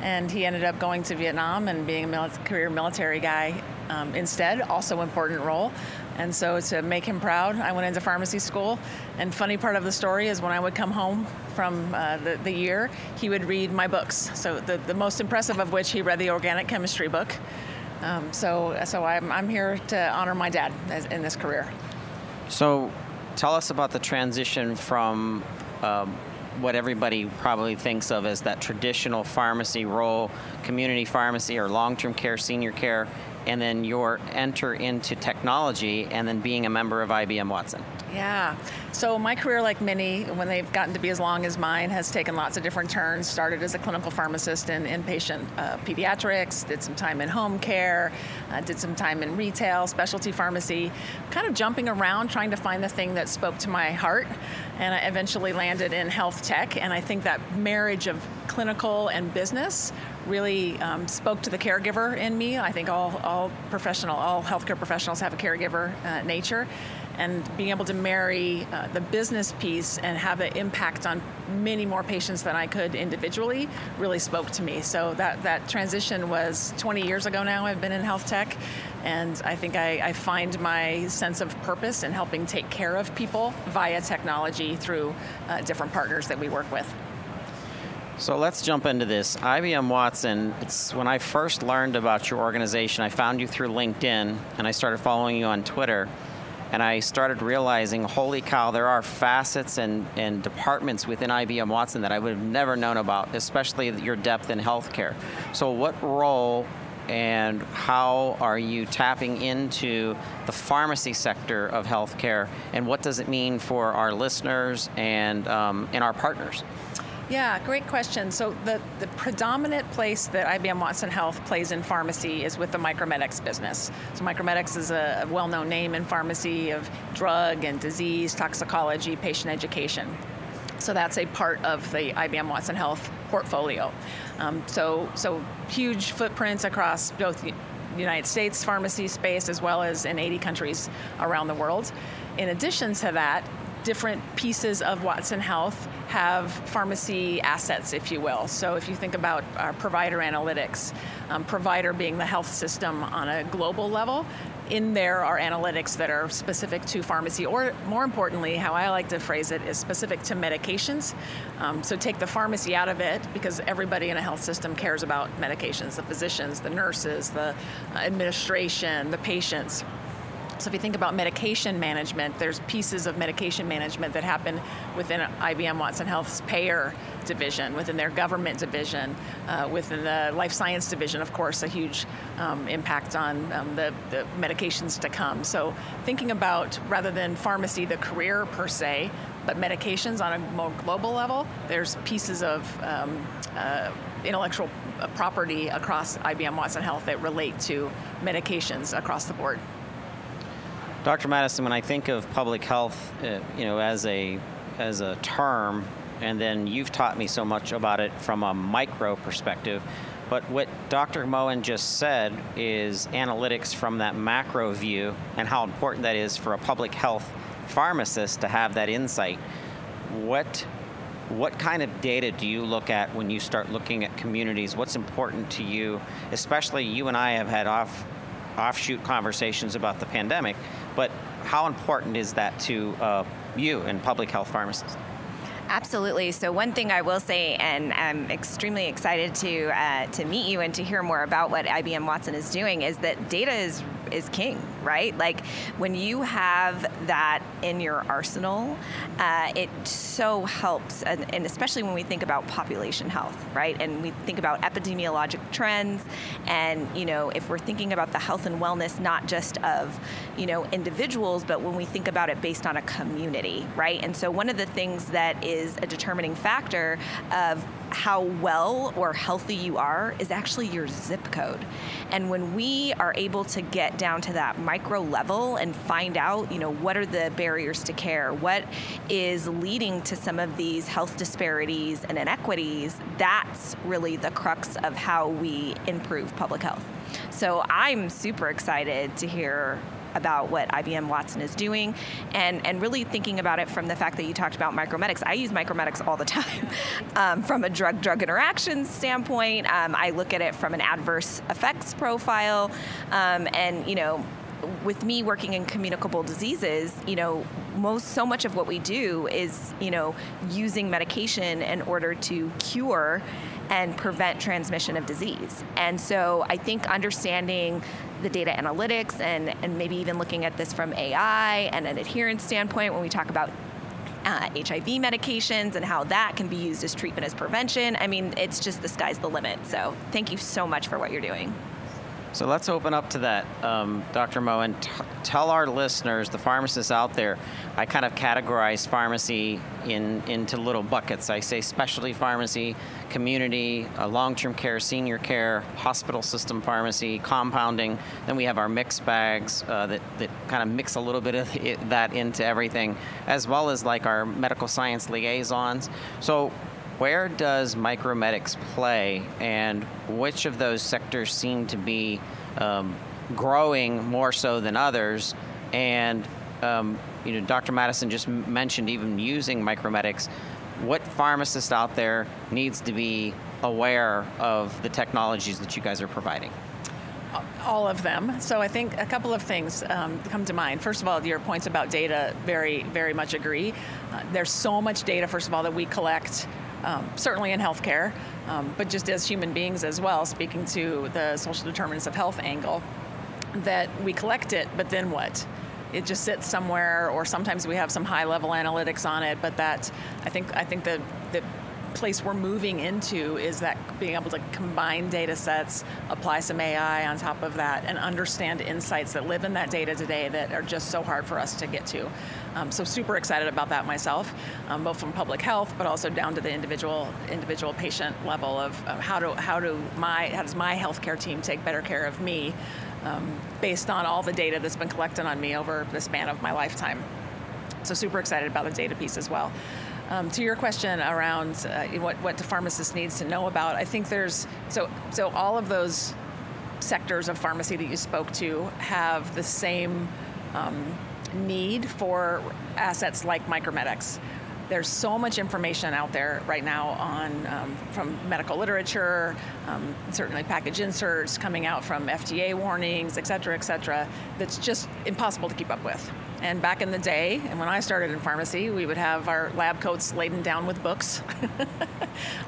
And he ended up going to Vietnam and being a career military guy instead, also important role. And so to make him proud, I went into pharmacy school. And funny part of the story is when I would come home from the year, he would read my books. So the most impressive of which, he read the organic chemistry book. So I'm here to honor my dad in this career. So tell us about the transition from what everybody probably thinks of as that traditional pharmacy role, community pharmacy or long-term care, senior care, and then your enter into technology and then being a member of IBM Watson. Yeah, so my career, like many, when they've gotten to be as long as mine, has taken lots of different turns. Started as a clinical pharmacist in inpatient pediatrics, did some time in home care, did some time in retail, specialty pharmacy, kind of jumping around trying to find the thing that spoke to my heart. And I eventually landed in health tech, and I think that marriage of clinical and business really spoke to the caregiver in me. I think all healthcare professionals have a caregiver nature, and being able to marry the business piece and have an impact on many more patients than I could individually really spoke to me. So that transition was 20 years ago now. I've been in health tech, and I think I find my sense of purpose in helping take care of people via technology through different partners that we work with. So let's jump into this. IBM Watson, it's when I first learned about your organization, I found you through LinkedIn and I started following you on Twitter, and I started realizing, holy cow, there are facets and departments within IBM Watson that I would have never known about, especially your depth in healthcare. So what role and how are you tapping into the pharmacy sector of healthcare, and what does it mean for our listeners and our partners? Yeah, great question. So the predominant place that IBM Watson Health plays in pharmacy is with the Micromedex business. So Micromedex is a well-known name in pharmacy of drug and disease, toxicology, patient education. So that's a part of the IBM Watson Health portfolio. So huge footprints across both the United States pharmacy space as well as in 80 countries around the world. In addition to that, different pieces of Watson Health have pharmacy assets, if you will. So if you think about our provider analytics, provider being the health system on a global level, in there are analytics that are specific to pharmacy, or more importantly, how I like to phrase it, is specific to medications. So take the pharmacy out of it, because everybody in a health system cares about medications, the physicians, the nurses, the administration, the patients. So if you think about medication management, there's pieces of medication management that happen within IBM Watson Health's payer division, within their government division, within the life science division, of course, a huge impact on the medications to come. So thinking about, rather than pharmacy, the career per se, but medications on a more global level, there's pieces of intellectual property across IBM Watson Health that relate to medications across the board. Dr. Madison, when I think of public health, as a term, and then you've taught me so much about it from a micro perspective, but what Dr. Moen just said is analytics from that macro view and how important that is for a public health pharmacist to have that insight. What kind of data do you look at when you start looking at communities? What's important to you? Especially you and I have had offshoot conversations about the pandemic, but how important is that to you and public health pharmacists? Absolutely. So one thing I will say, and I'm extremely excited to meet you and to hear more about what IBM Watson is doing, is that data is king, right? Like, when you have that in your arsenal, it so helps, and especially when we think about population health, right? And we think about epidemiologic trends, and, you know, if we're thinking about the health and wellness, not just of, you know, individuals, but when we think about it based on a community, right? And so one of the things that is a determining factor of how well or healthy you are is actually your zip code. And when we are able to get down to that micro level and find out, you know, what are the barriers to care, what is leading to some of these health disparities and inequities, that's really the crux of how we improve public health. So I'm super excited to hear about what IBM Watson is doing, and really thinking about it from the fact that you talked about Micromedex. I use Micromedex all the time from a drug-drug interaction standpoint. I look at it from an adverse effects profile, and, you know, with me working in communicable diseases, you know, so much of what we do is, you know, using medication in order to cure and prevent transmission of disease. And so I think understanding the data analytics and maybe even looking at this from AI and an adherence standpoint when we talk about HIV medications and how that can be used as treatment as prevention. I mean, it's just the sky's the limit. So thank you so much for what you're doing. So let's open up to that. Dr. Moen, tell our listeners, the pharmacists out there, I kind of categorize pharmacy into little buckets. I say specialty pharmacy, community, long-term care, senior care, hospital system pharmacy, compounding. Then we have our mixed bags that kind of mix a little bit of that into everything, as well as like our medical science liaisons. So where does Micromedex play, and which of those sectors seem to be growing more so than others? And you know, Dr. Madison just mentioned even using Micromedex. What pharmacist out there needs to be aware of the technologies that you guys are providing? All of them. So I think a couple of things come to mind. First of all, your points about data, very, very much agree. There's so much data, first of all, that we collect. Certainly in healthcare, but just as human beings as well, speaking to the social determinants of health angle, that we collect it, but then what? It just sits somewhere, or sometimes we have some high-level analytics on it, but that, I think the place we're moving into is that being able to combine data sets, apply some AI on top of that, and understand insights that live in that data today that are just so hard for us to get to. So super excited about that myself, both from public health, but also down to the individual patient level of how does my healthcare team take better care of me, based on all the data that's been collected on me over the span of my lifetime. So super excited about the data piece as well. To your question around what the pharmacist needs to know about, I think there's, so all of those sectors of pharmacy that you spoke to have the same need for assets like Micromedex. There's so much information out there right now on from medical literature, certainly package inserts coming out from FDA warnings, et cetera, that's just impossible to keep up with. And back in the day, and when I started in pharmacy, we would have our lab coats laden down with books,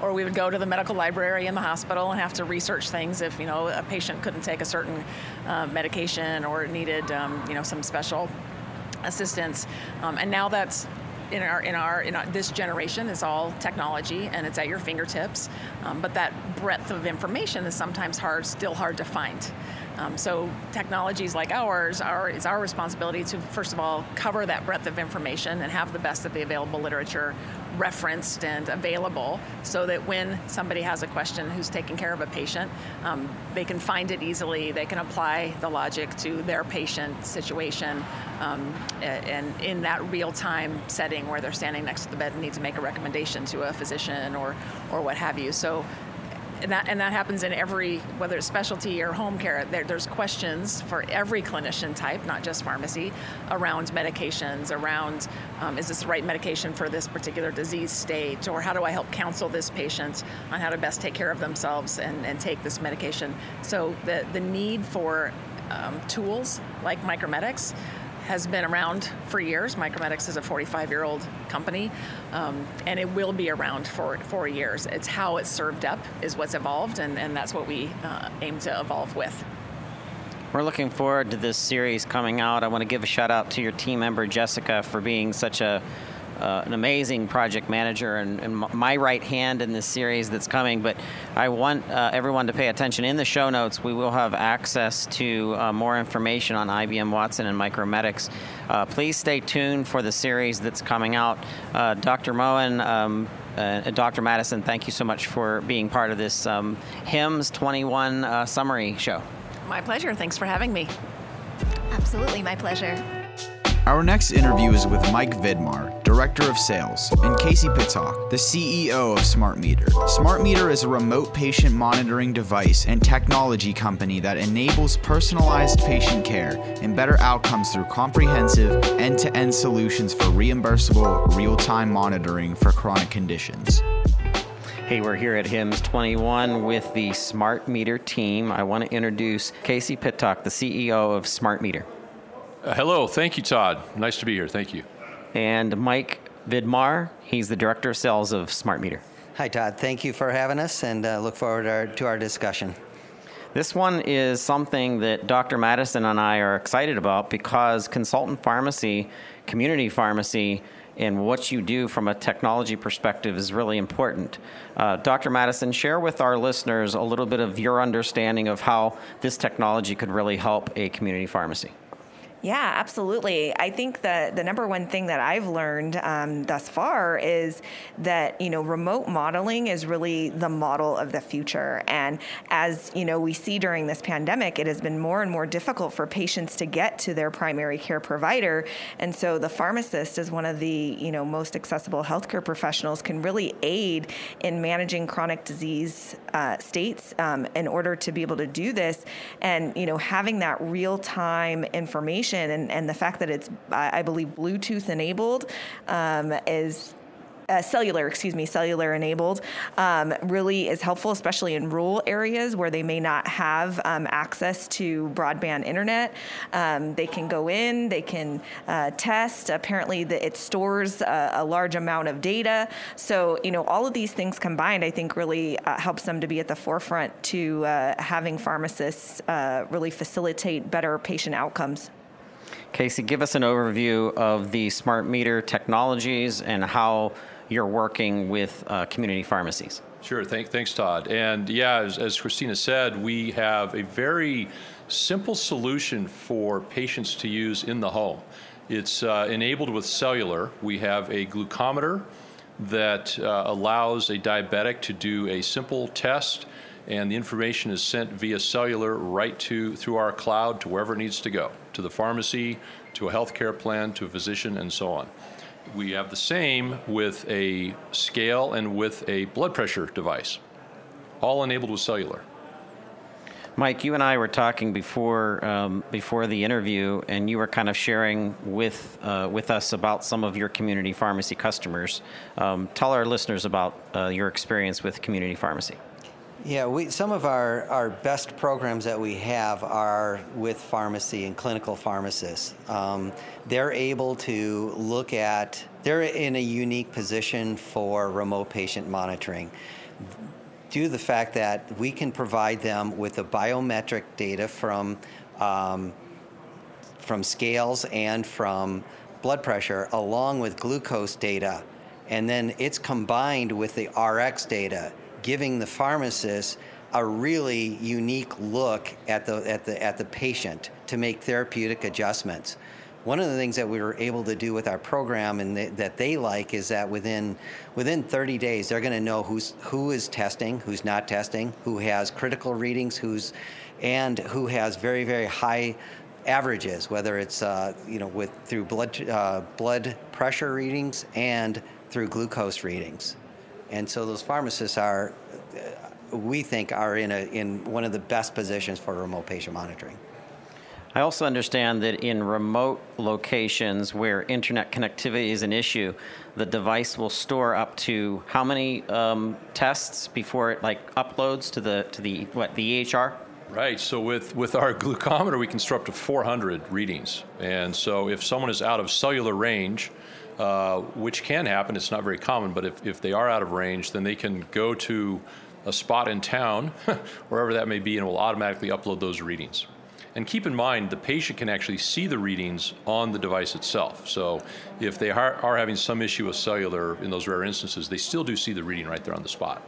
or we would go to the medical library in the hospital and have to research things if, you know, a patient couldn't take a certain medication or needed, you know, some special assistance. And now that's this generation is all technology and it's at your fingertips, but that breadth of information is sometimes still hard to find. So technologies like ours, it's our responsibility to, first of all, cover that breadth of information and have the best of the available literature referenced and available so that when somebody has a question who's taking care of a patient, they can find it easily, they can apply the logic to their patient situation, and in that real-time setting where they're standing next to the bed and need to make a recommendation to a physician or what have you. So. And that happens in every, whether it's specialty or home care, there's questions for every clinician type, not just pharmacy, around medications, around is this the right medication for this particular disease state, or how do I help counsel this patient on how to best take care of themselves and take this medication. So the need for tools like Micromedex has been around for years. Micromedex is a 45-year-old company, and it will be around for 4 years. It's how it's served up is what's evolved, and that's what we aim to evolve with. We're looking forward to this series coming out. I want to give a shout out to your team member, Jessica, for being such an amazing project manager and my right hand in this series that's coming, but I want everyone to pay attention. In the show notes, we will have access to more information on IBM Watson and Micromedex. Please stay tuned for the series that's coming out. Dr. Moen, Dr. Madison, thank you so much for being part of this HIMSS 21 summary show. My pleasure. Thanks for having me. Absolutely, my pleasure. Our next interview is with Mike Vidmar, Director of Sales, and Casey Pittock, the CEO of Smart Meter. Smart Meter is a remote patient monitoring device and technology company that enables personalized patient care and better outcomes through comprehensive end-to-end solutions for reimbursable real-time monitoring for chronic conditions. Hey, we're here at HIMSS 21 with the Smart Meter team. I want to introduce Casey Pittock, the CEO of Smart Meter. Hello, thank you, Todd. Nice to be here, thank you. and Mike Vidmar. He's the Director of Sales of Smart Meter. Hi, Todd. Thank you for having us, and look forward to our discussion. This one is something that Dr. Madison and I are excited about because consultant pharmacy, community pharmacy, and what you do from a technology perspective is really important. Dr. Madison, share with our listeners a little bit of your understanding of how this technology could really help a community pharmacy. Yeah, absolutely. I think that the number one thing that I've learned thus far is that, you know, remote modeling is really the model of the future. And as, you know, we see during this pandemic, it has been more and more difficult for patients to get to their primary care provider. And so the pharmacist is one of the, you know, most accessible healthcare professionals, can really aid in managing chronic disease states in order to be able to do this. And, you know, having that real-time information and the fact that it's, I believe, Bluetooth enabled is cellular enabled really is helpful, especially in rural areas where they may not have access to broadband internet. They can go in, they can test. Apparently it stores a large amount of data. So, you know, all of these things combined, I think really helps them to be at the forefront to having pharmacists really facilitate better patient outcomes. Casey, give us an overview of the smart meter technologies and how you're working with community pharmacies. Sure. Thanks, Todd. And yeah, as Christina said, we have a very simple solution for patients to use in the home. It's enabled with cellular. We have a glucometer that allows a diabetic to do a simple test, and the information is sent via cellular right through our cloud to wherever it needs to go, to the pharmacy, to a healthcare plan, to a physician, and so on. We have the same with a scale and with a blood pressure device, all enabled with cellular. Mike, you and I were talking before the interview, and you were kind of sharing with us about some of your community pharmacy customers. Tell our listeners about your experience with community pharmacy. Yeah, some of our best programs that we have are with pharmacy and clinical pharmacists. They're able to look at, they're in a unique position for remote patient monitoring due to the fact that we can provide them with the biometric data from scales and from blood pressure along with glucose data. And then it's combined with the RX data, giving the pharmacist a really unique look at the patient to make therapeutic adjustments. One of the things that we were able to do with our program and that they like is that within 30 days, they're gonna know who is testing, who's not testing, who has critical readings, who has very, very high averages, whether it's through blood pressure readings and through glucose readings. And so those pharmacists are, we think, are in one of the best positions for remote patient monitoring. I also understand that in remote locations where internet connectivity is an issue, the device will store up to how many tests before it uploads to the EHR? Right. So with our glucometer, we can store up to 400 readings. And so if someone is out of cellular range, which can happen, it's not very common, but if they are out of range, then they can go to a spot in town, wherever that may be, and it will automatically upload those readings. And keep in mind, the patient can actually see the readings on the device itself. So if they are having some issue with cellular in those rare instances, they still do see the reading right there on the spot.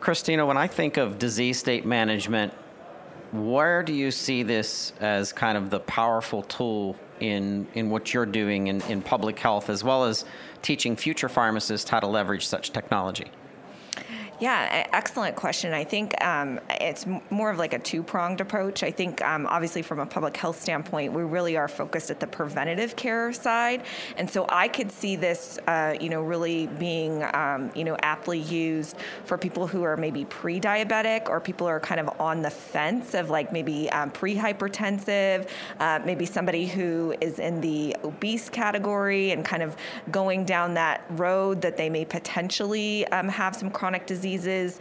Christina, when I think of disease state management, where do you see this as kind of the powerful tool in what you're doing in public health, as well as teaching future pharmacists how to leverage such technology? Yeah, excellent question. I think it's more of like a two-pronged approach. I think obviously from a public health standpoint, we really are focused at the preventative care side. And so I could see this, really being, aptly used for people who are maybe pre-diabetic or people who are kind of on the fence of maybe pre-hypertensive, maybe somebody who is in the obese category and kind of going down that road that they may potentially have some chronic disease. diseases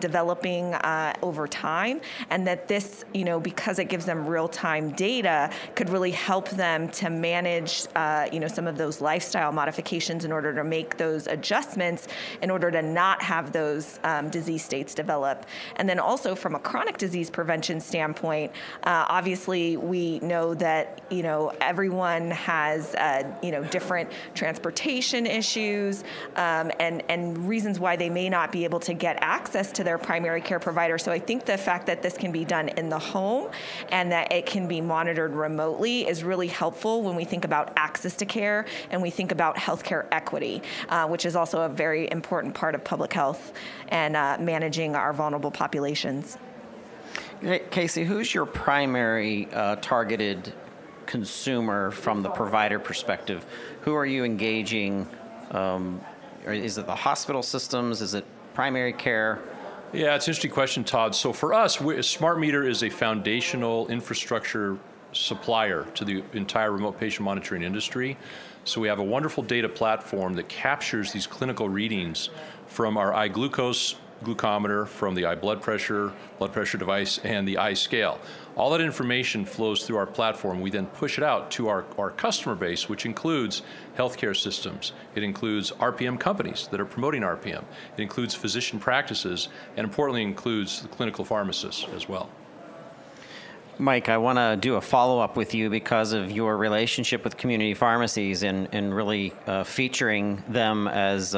developing over time, and that this, you know, because it gives them real-time data, could really help them to manage, you know, some of those lifestyle modifications in order to make those adjustments in order to not have those disease states develop. And then also from a chronic disease prevention standpoint, obviously we know that, you know, everyone has, you know, different transportation issues and reasons why they may not be able to get access to their primary care provider. So I think the fact that this can be done in the home and that it can be monitored remotely is really helpful when we think about access to care and we think about healthcare equity, which is also a very important part of public health and managing our vulnerable populations. Casey, who's your primary targeted consumer from the provider perspective? Who are you engaging? Is it the hospital systems? Is it primary care? Yeah, it's an interesting question, Todd. So for us, Smart Meter is a foundational infrastructure supplier to the entire remote patient monitoring industry. So we have a wonderful data platform that captures these clinical readings from our eye glucose glucometer, from the eye blood pressure device, and the eye scale. All that information flows through our platform. We then push it out to our customer base, which includes healthcare systems. It includes RPM companies that are promoting RPM. It includes physician practices, and importantly includes the clinical pharmacists as well. Mike, I want to do a follow-up with you because of your relationship with community pharmacies and really featuring them as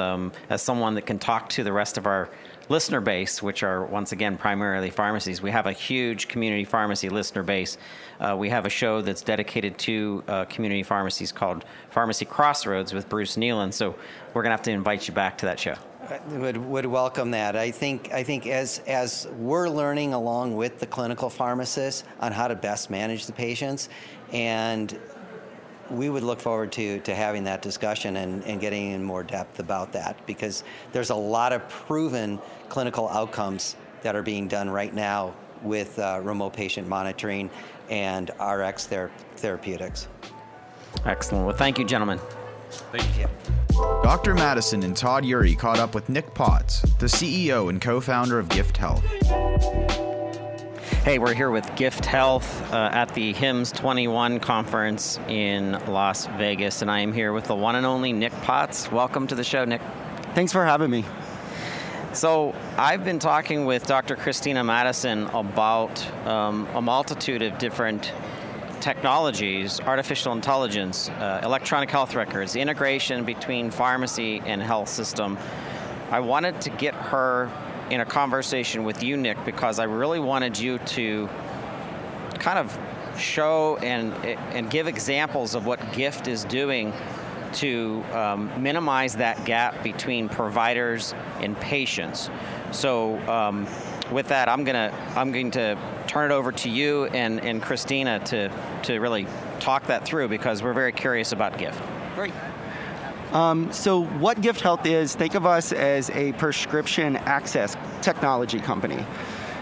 someone that can talk to the rest of our listener base, which are once again primarily pharmacies. We have a huge community pharmacy listener base. We have a show that's dedicated to community pharmacies called Pharmacy Crossroads with Bruce Nealon. So we're going to have to invite you back to that show. I would welcome that. I think as we're learning along with the clinical pharmacists on how to best manage the patients, and we would look forward to having that discussion and getting in more depth about that, because there's a lot of proven clinical outcomes that are being done right now with remote patient monitoring and RX therapeutics. Excellent. Well, thank you, gentlemen. Thank you. Dr. Madison and Todd Eury caught up with Nick Potts, the CEO and co-founder of Gift Health. Hey, we're here with Gift Health at the HIMSS 21 conference in Las Vegas, and I am here with the one and only Nick Potts. Welcome to the show, Nick. Thanks for having me. So I've been talking with Dr. Christina Madison about a multitude of different technologies, artificial intelligence, electronic health records, the integration between pharmacy and health system. I wanted to get her in a conversation with you, Nick, because I really wanted you to kind of show and give examples of what GIFT is doing to minimize that gap between providers and patients. So with that, I'm going to turn it over to you and Christina to really talk that through, because we're very curious about GIFT. Great. So what Gift Health is, think of us as a prescription access technology company.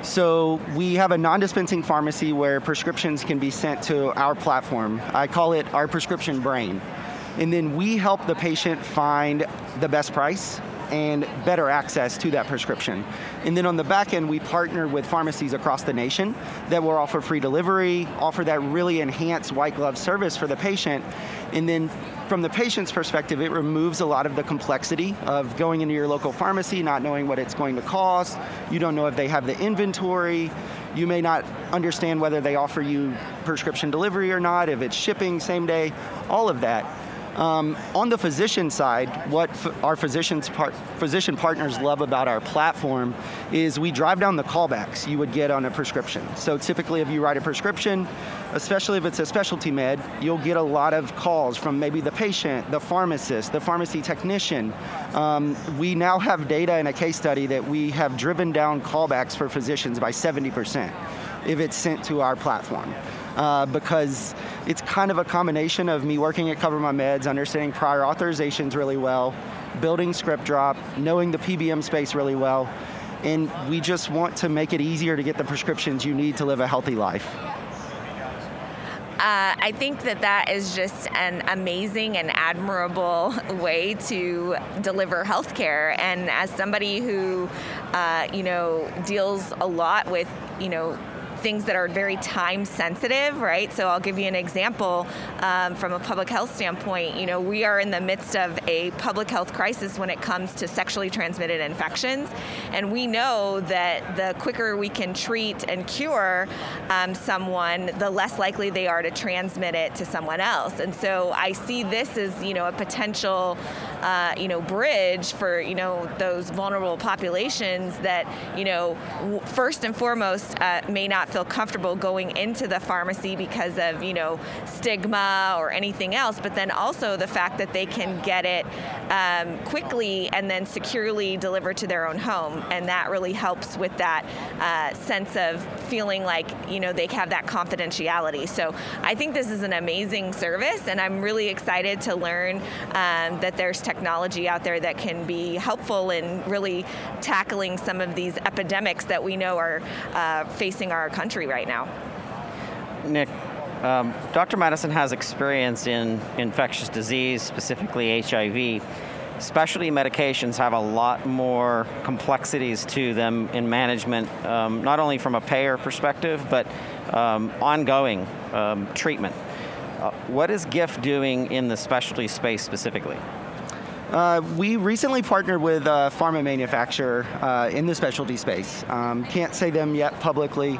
So we have a non-dispensing pharmacy where prescriptions can be sent to our platform. I call it our prescription brain. And then we help the patient find the best price and better access to that prescription. And then on the back end, we partner with pharmacies across the nation that will offer free delivery, offer that really enhanced white glove service for the patient. And then from the patient's perspective, it removes a lot of the complexity of going into your local pharmacy, not knowing what it's going to cost. You don't know if they have the inventory. You may not understand whether they offer you prescription delivery or not, if it's shipping same day, all of that. On the physician side, what our physician partners love about our platform is we drive down the callbacks you would get on a prescription. So typically if you write a prescription, especially if it's a specialty med, you'll get a lot of calls from maybe the patient, the pharmacist, the pharmacy technician. We now have data in a case study that we have driven down callbacks for physicians by 70% if it's sent to our platform. Because it's kind of a combination of me working at Cover My Meds, understanding prior authorizations really well, building script drop, knowing the PBM space really well, and we just want to make it easier to get the prescriptions you need to live a healthy life. I think that is just an amazing and admirable way to deliver healthcare. And as somebody who, deals a lot with, things that are very time sensitive, right? So I'll give you an example from a public health standpoint. We are in the midst of a public health crisis when it comes to sexually transmitted infections. And we know that the quicker we can treat and cure someone, the less likely they are to transmit it to someone else. And so I see this as, a potential, bridge for, those vulnerable populations that, first and foremost may not feel comfortable going into the pharmacy because of, stigma or anything else, but then also the fact that they can get it quickly and then securely delivered to their own home. And that really helps with that sense of feeling like, they have that confidentiality. So I think this is an amazing service, and I'm really excited to learn that there's technology out there that can be helpful in really tackling some of these epidemics that we know are facing our country right now. Nick, Dr. Madison has experience in infectious disease, specifically HIV. Specialty medications have a lot more complexities to them in management, not only from a payer perspective, but ongoing treatment. What is Gift doing in the specialty space specifically? We recently partnered with a pharma manufacturer in the specialty space. Can't say them yet publicly.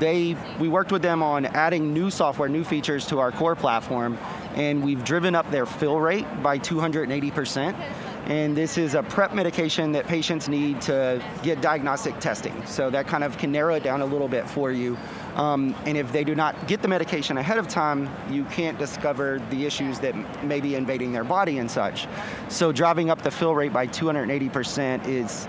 We worked with them on adding new software, new features to our core platform, and we've driven up their fill rate by 280%. And this is a PrEP medication that patients need to get diagnostic testing. So that kind of can narrow it down a little bit for you. And if they do not get the medication ahead of time, you can't discover the issues that may be invading their body and such. So driving up the fill rate by 280%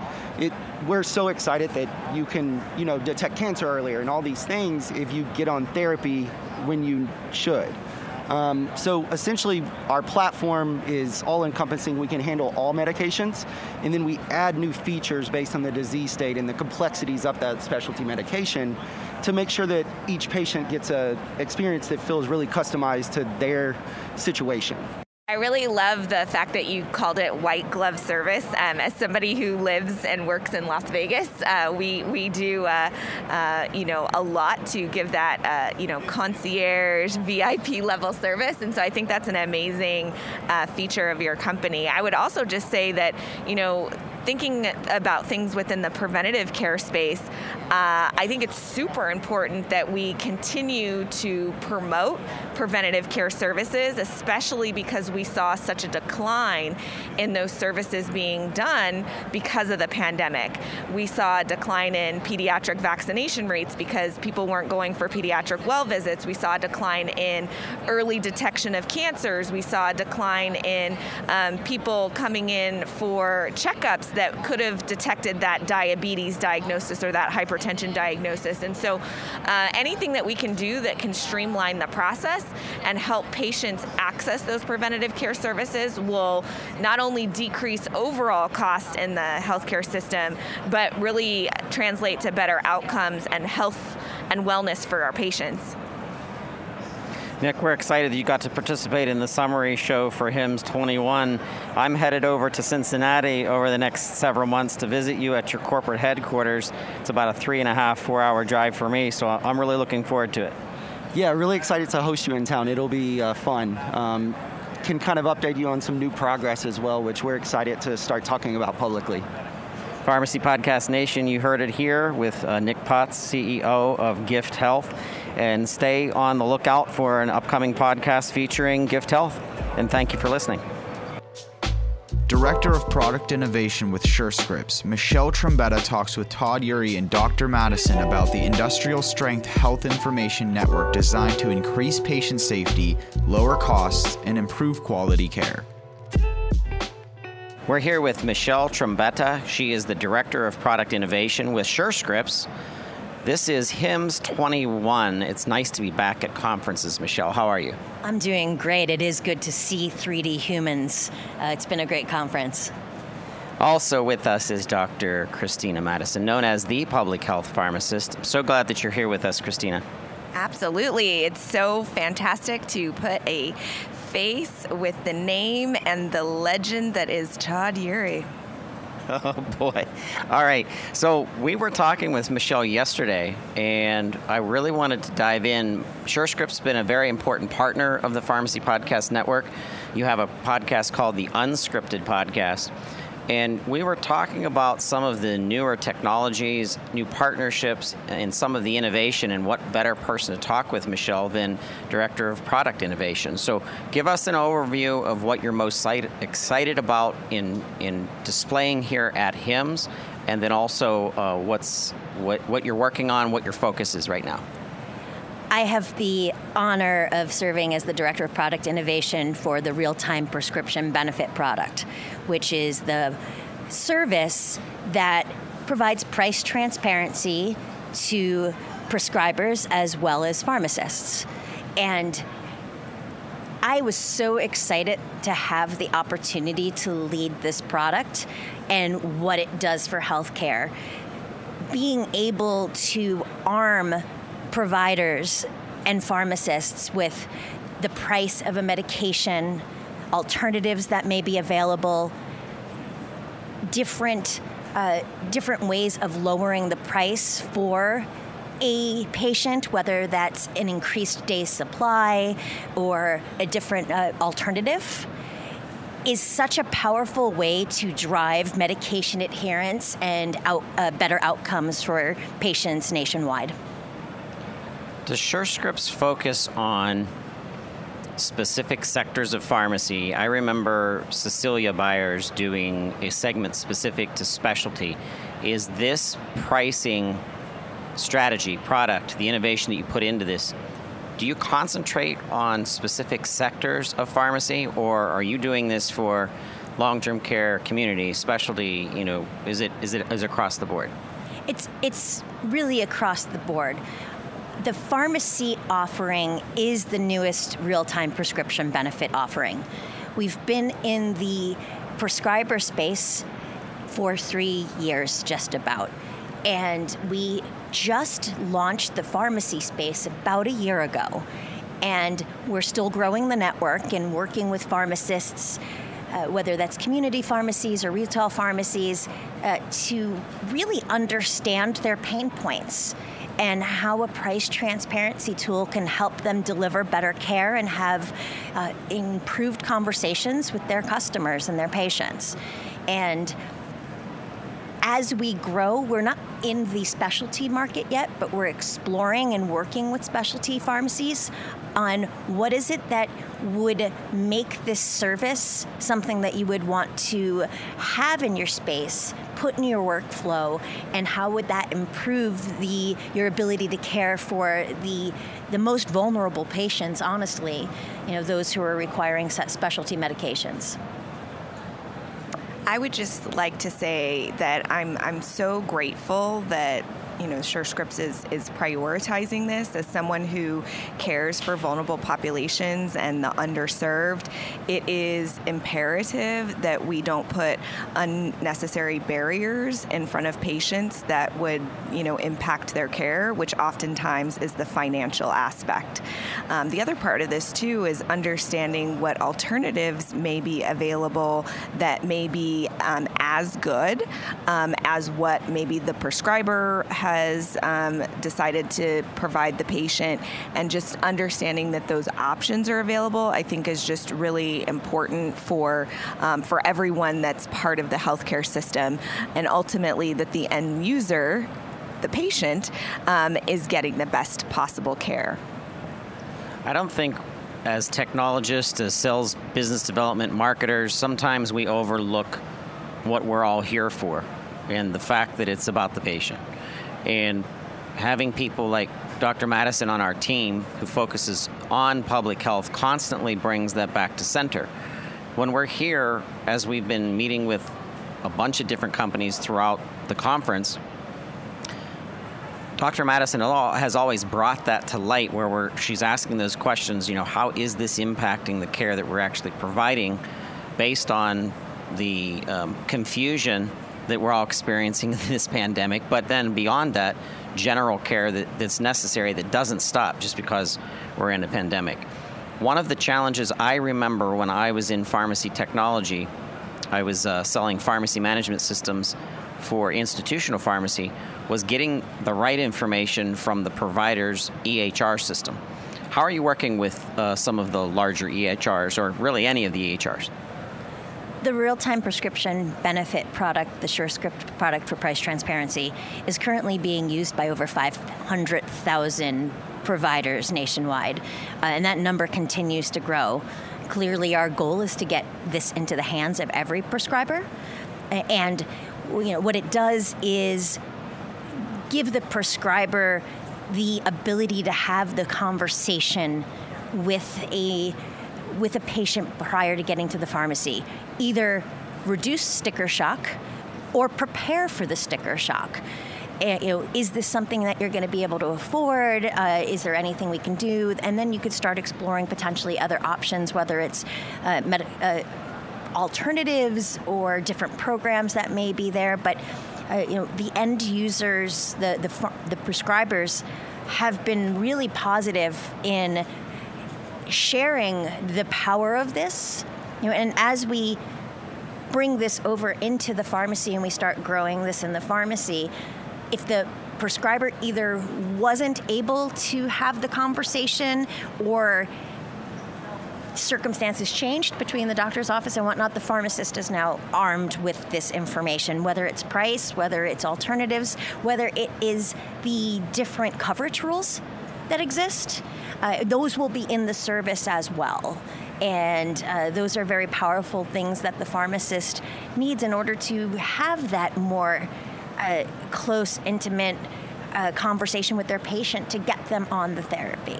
we're so excited that you can, detect cancer earlier and all these things if you get on therapy when you should. So essentially, our platform is all-encompassing. We can handle all medications, and then we add new features based on the disease state and the complexities of that specialty medication to make sure that each patient gets an experience that feels really customized to their situation. I really love the fact that you called it white glove service. As somebody who lives and works in Las Vegas, we do a lot to give that concierge VIP level service, and so I think that's an amazing feature of your company. I would also just say that thinking about things within the preventative care space, I think it's super important that we continue to promote preventative care services, especially because we saw such a decline in those services being done because of the pandemic. We saw a decline in pediatric vaccination rates because people weren't going for pediatric well visits. We saw a decline in early detection of cancers. We saw a decline in people coming in for checkups that could have detected that diabetes diagnosis or that hypertension diagnosis. And so anything that we can do that can streamline the process and help patients access those preventative care services will not only decrease overall costs in the healthcare system, but really translate to better outcomes and health and wellness for our patients. Nick, we're excited that you got to participate in the summary show for HIMSS 21. I'm headed over to Cincinnati over the next several months to visit you at your corporate headquarters. It's about a 3.5-4 hour drive for me, so I'm really looking forward to it. Yeah, really excited to host you in town. It'll be fun. Can kind of update you on some new progress as well, which we're excited to start talking about publicly. Pharmacy Podcast Nation, you heard it here with Nick Potts, CEO of Gift Health. And stay on the lookout for an upcoming podcast featuring Gift Health. And thank you for listening. Director of Product Innovation with SureScripts, Michelle Trombetta talks with Todd Eury and Dr. Madison about the industrial strength health information network designed to increase patient safety, lower costs, and improve quality care. We're here with Michelle Trombetta. She is the Director of Product Innovation with SureScripts. This is HIMSS 21. It's nice to be back at conferences, Michelle. How are you? I'm doing great. It is good to see 3D humans. It's been a great conference. Also with us is Dr. Christina Madison, known as the public health pharmacist. I'm so glad that you're here with us, Christina. Absolutely. It's so fantastic to put a face with the name and the legend that is Todd Eury. Oh, boy. All right. So we were talking with Michelle yesterday, and I really wanted to dive in. SureScripts has been a very important partner of the Pharmacy Podcast Network. You have a podcast called The Unscripted Podcast. And we were talking about some of the newer technologies, new partnerships, and some of the innovation, and what better person to talk with, Michelle, than Director of Product Innovation. So give us an overview of what you're most excited about in displaying here at HIMSS, and then also what you're working on, what your focus is right now. I have the honor of serving as the Director of Product Innovation for the Real-Time Prescription Benefit product, which is the service that provides price transparency to prescribers as well as pharmacists. And I was so excited to have the opportunity to lead this product and what it does for healthcare. Being able to arm providers and pharmacists with the price of a medication, alternatives that may be available, different ways of lowering the price for a patient, whether that's an increased day supply or a different alternative, is such a powerful way to drive medication adherence and better outcomes for patients nationwide. Does SureScripts focus on specific sectors of pharmacy? I remember Cecilia Byers doing a segment specific to specialty. Is this pricing strategy, product, the innovation that you put into this, do you concentrate on specific sectors of pharmacy, or are you doing this for long-term care, community, specialty? You know, is it across the board? It's really across the board. The pharmacy offering is the newest real-time prescription benefit offering. We've been in the prescriber space for 3 years, just about. And we just launched the pharmacy space about a year ago. And we're still growing the network and working with pharmacists, whether that's community pharmacies or retail pharmacies, to really understand their pain points and how a price transparency tool can help them deliver better care and have improved conversations with their customers and their patients. And as we grow, we're not in the specialty market yet, but we're exploring and working with specialty pharmacies on what is it that would make this service something that you would want to have in your space, put in your workflow, and how would that improve your ability to care for the most vulnerable patients, honestly, you know, those who are requiring specialty medications. I would just like to say that I'm so grateful that, you know, SureScripts is prioritizing this. As someone who cares for vulnerable populations and the underserved, it is imperative that we don't put unnecessary barriers in front of patients that would, you know, impact their care, which oftentimes is the financial aspect. The other part of this, too, is understanding what alternatives may be available that may be as good as what maybe the prescriber has decided to provide the patient, and just understanding that those options are available, I think, is just really important for everyone that's part of the healthcare system, and ultimately that the end user, the patient, is getting the best possible care. I don't think, as technologists, as sales, business development, marketers, sometimes we overlook what we're all here for and the fact that it's about the patient. And having people like Dr. Madison on our team, who focuses on public health, constantly brings that back to center. When we're here, as we've been meeting with a bunch of different companies throughout the conference, Dr. Madison has always brought that to light, where she's asking those questions, you know, how is this impacting the care that we're actually providing based on the confusion that we're all experiencing in this pandemic, but then beyond that, general care that's necessary that doesn't stop just because we're in a pandemic. One of the challenges I remember when I was in pharmacy technology, I was selling pharmacy management systems for institutional pharmacy, was getting the right information from the provider's EHR system. How are you working with some of the larger EHRs, or really any of the EHRs? The real-time prescription benefit product, the SureScript product for price transparency, is currently being used by over 500,000 providers nationwide, and that number continues to grow. Clearly, our goal is to get this into the hands of every prescriber, and what it does is give the prescriber the ability to have the conversation with a patient prior to getting to the pharmacy, either reduce sticker shock or prepare for the sticker shock. Is this something that you're going to be able to afford? Is there anything we can do? And then you could start exploring potentially other options, whether it's alternatives or different programs that may be there. But the end users, the prescribers, have been really positive in sharing the power of this. And as we bring this over into the pharmacy and we start growing this in the pharmacy, if the prescriber either wasn't able to have the conversation or circumstances changed between the doctor's office and whatnot, the pharmacist is now armed with this information, whether it's price, whether it's alternatives, whether it is the different coverage rules that exist. Those will be in the service as well. And those are very powerful things that the pharmacist needs in order to have that more close, intimate conversation with their patient to get them on the therapy.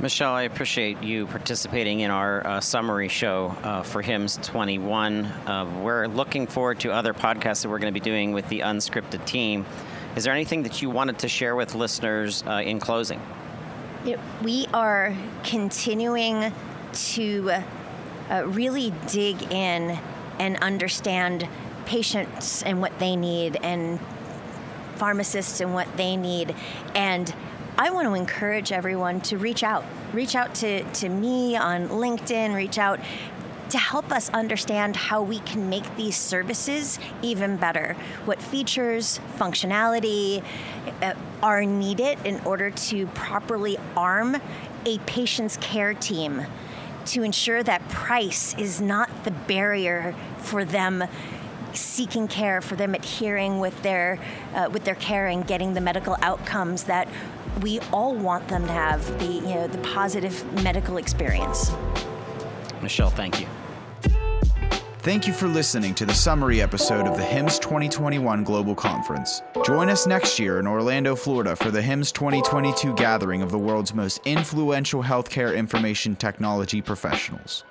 Michelle, I appreciate you participating in our summary show for HIMSS 21. We're looking forward to other podcasts that we're going to be doing with the unscripted team. Is there anything that you wanted to share with listeners in closing? We are continuing to really dig in and understand patients and what they need, and pharmacists and what they need. And I want to encourage everyone to reach out to me on LinkedIn, reach out to help us understand how we can make these services even better, what features, functionality are needed in order to properly arm a patient's care team to ensure that price is not the barrier for them seeking care, for them adhering with their care and getting the medical outcomes that we all want them to have, the positive medical experience. Michelle, thank you. Thank you for listening to the summary episode of the HIMSS 2021 Global Conference. Join us next year in Orlando, Florida for the HIMSS 2022 gathering of the world's most influential healthcare information technology professionals.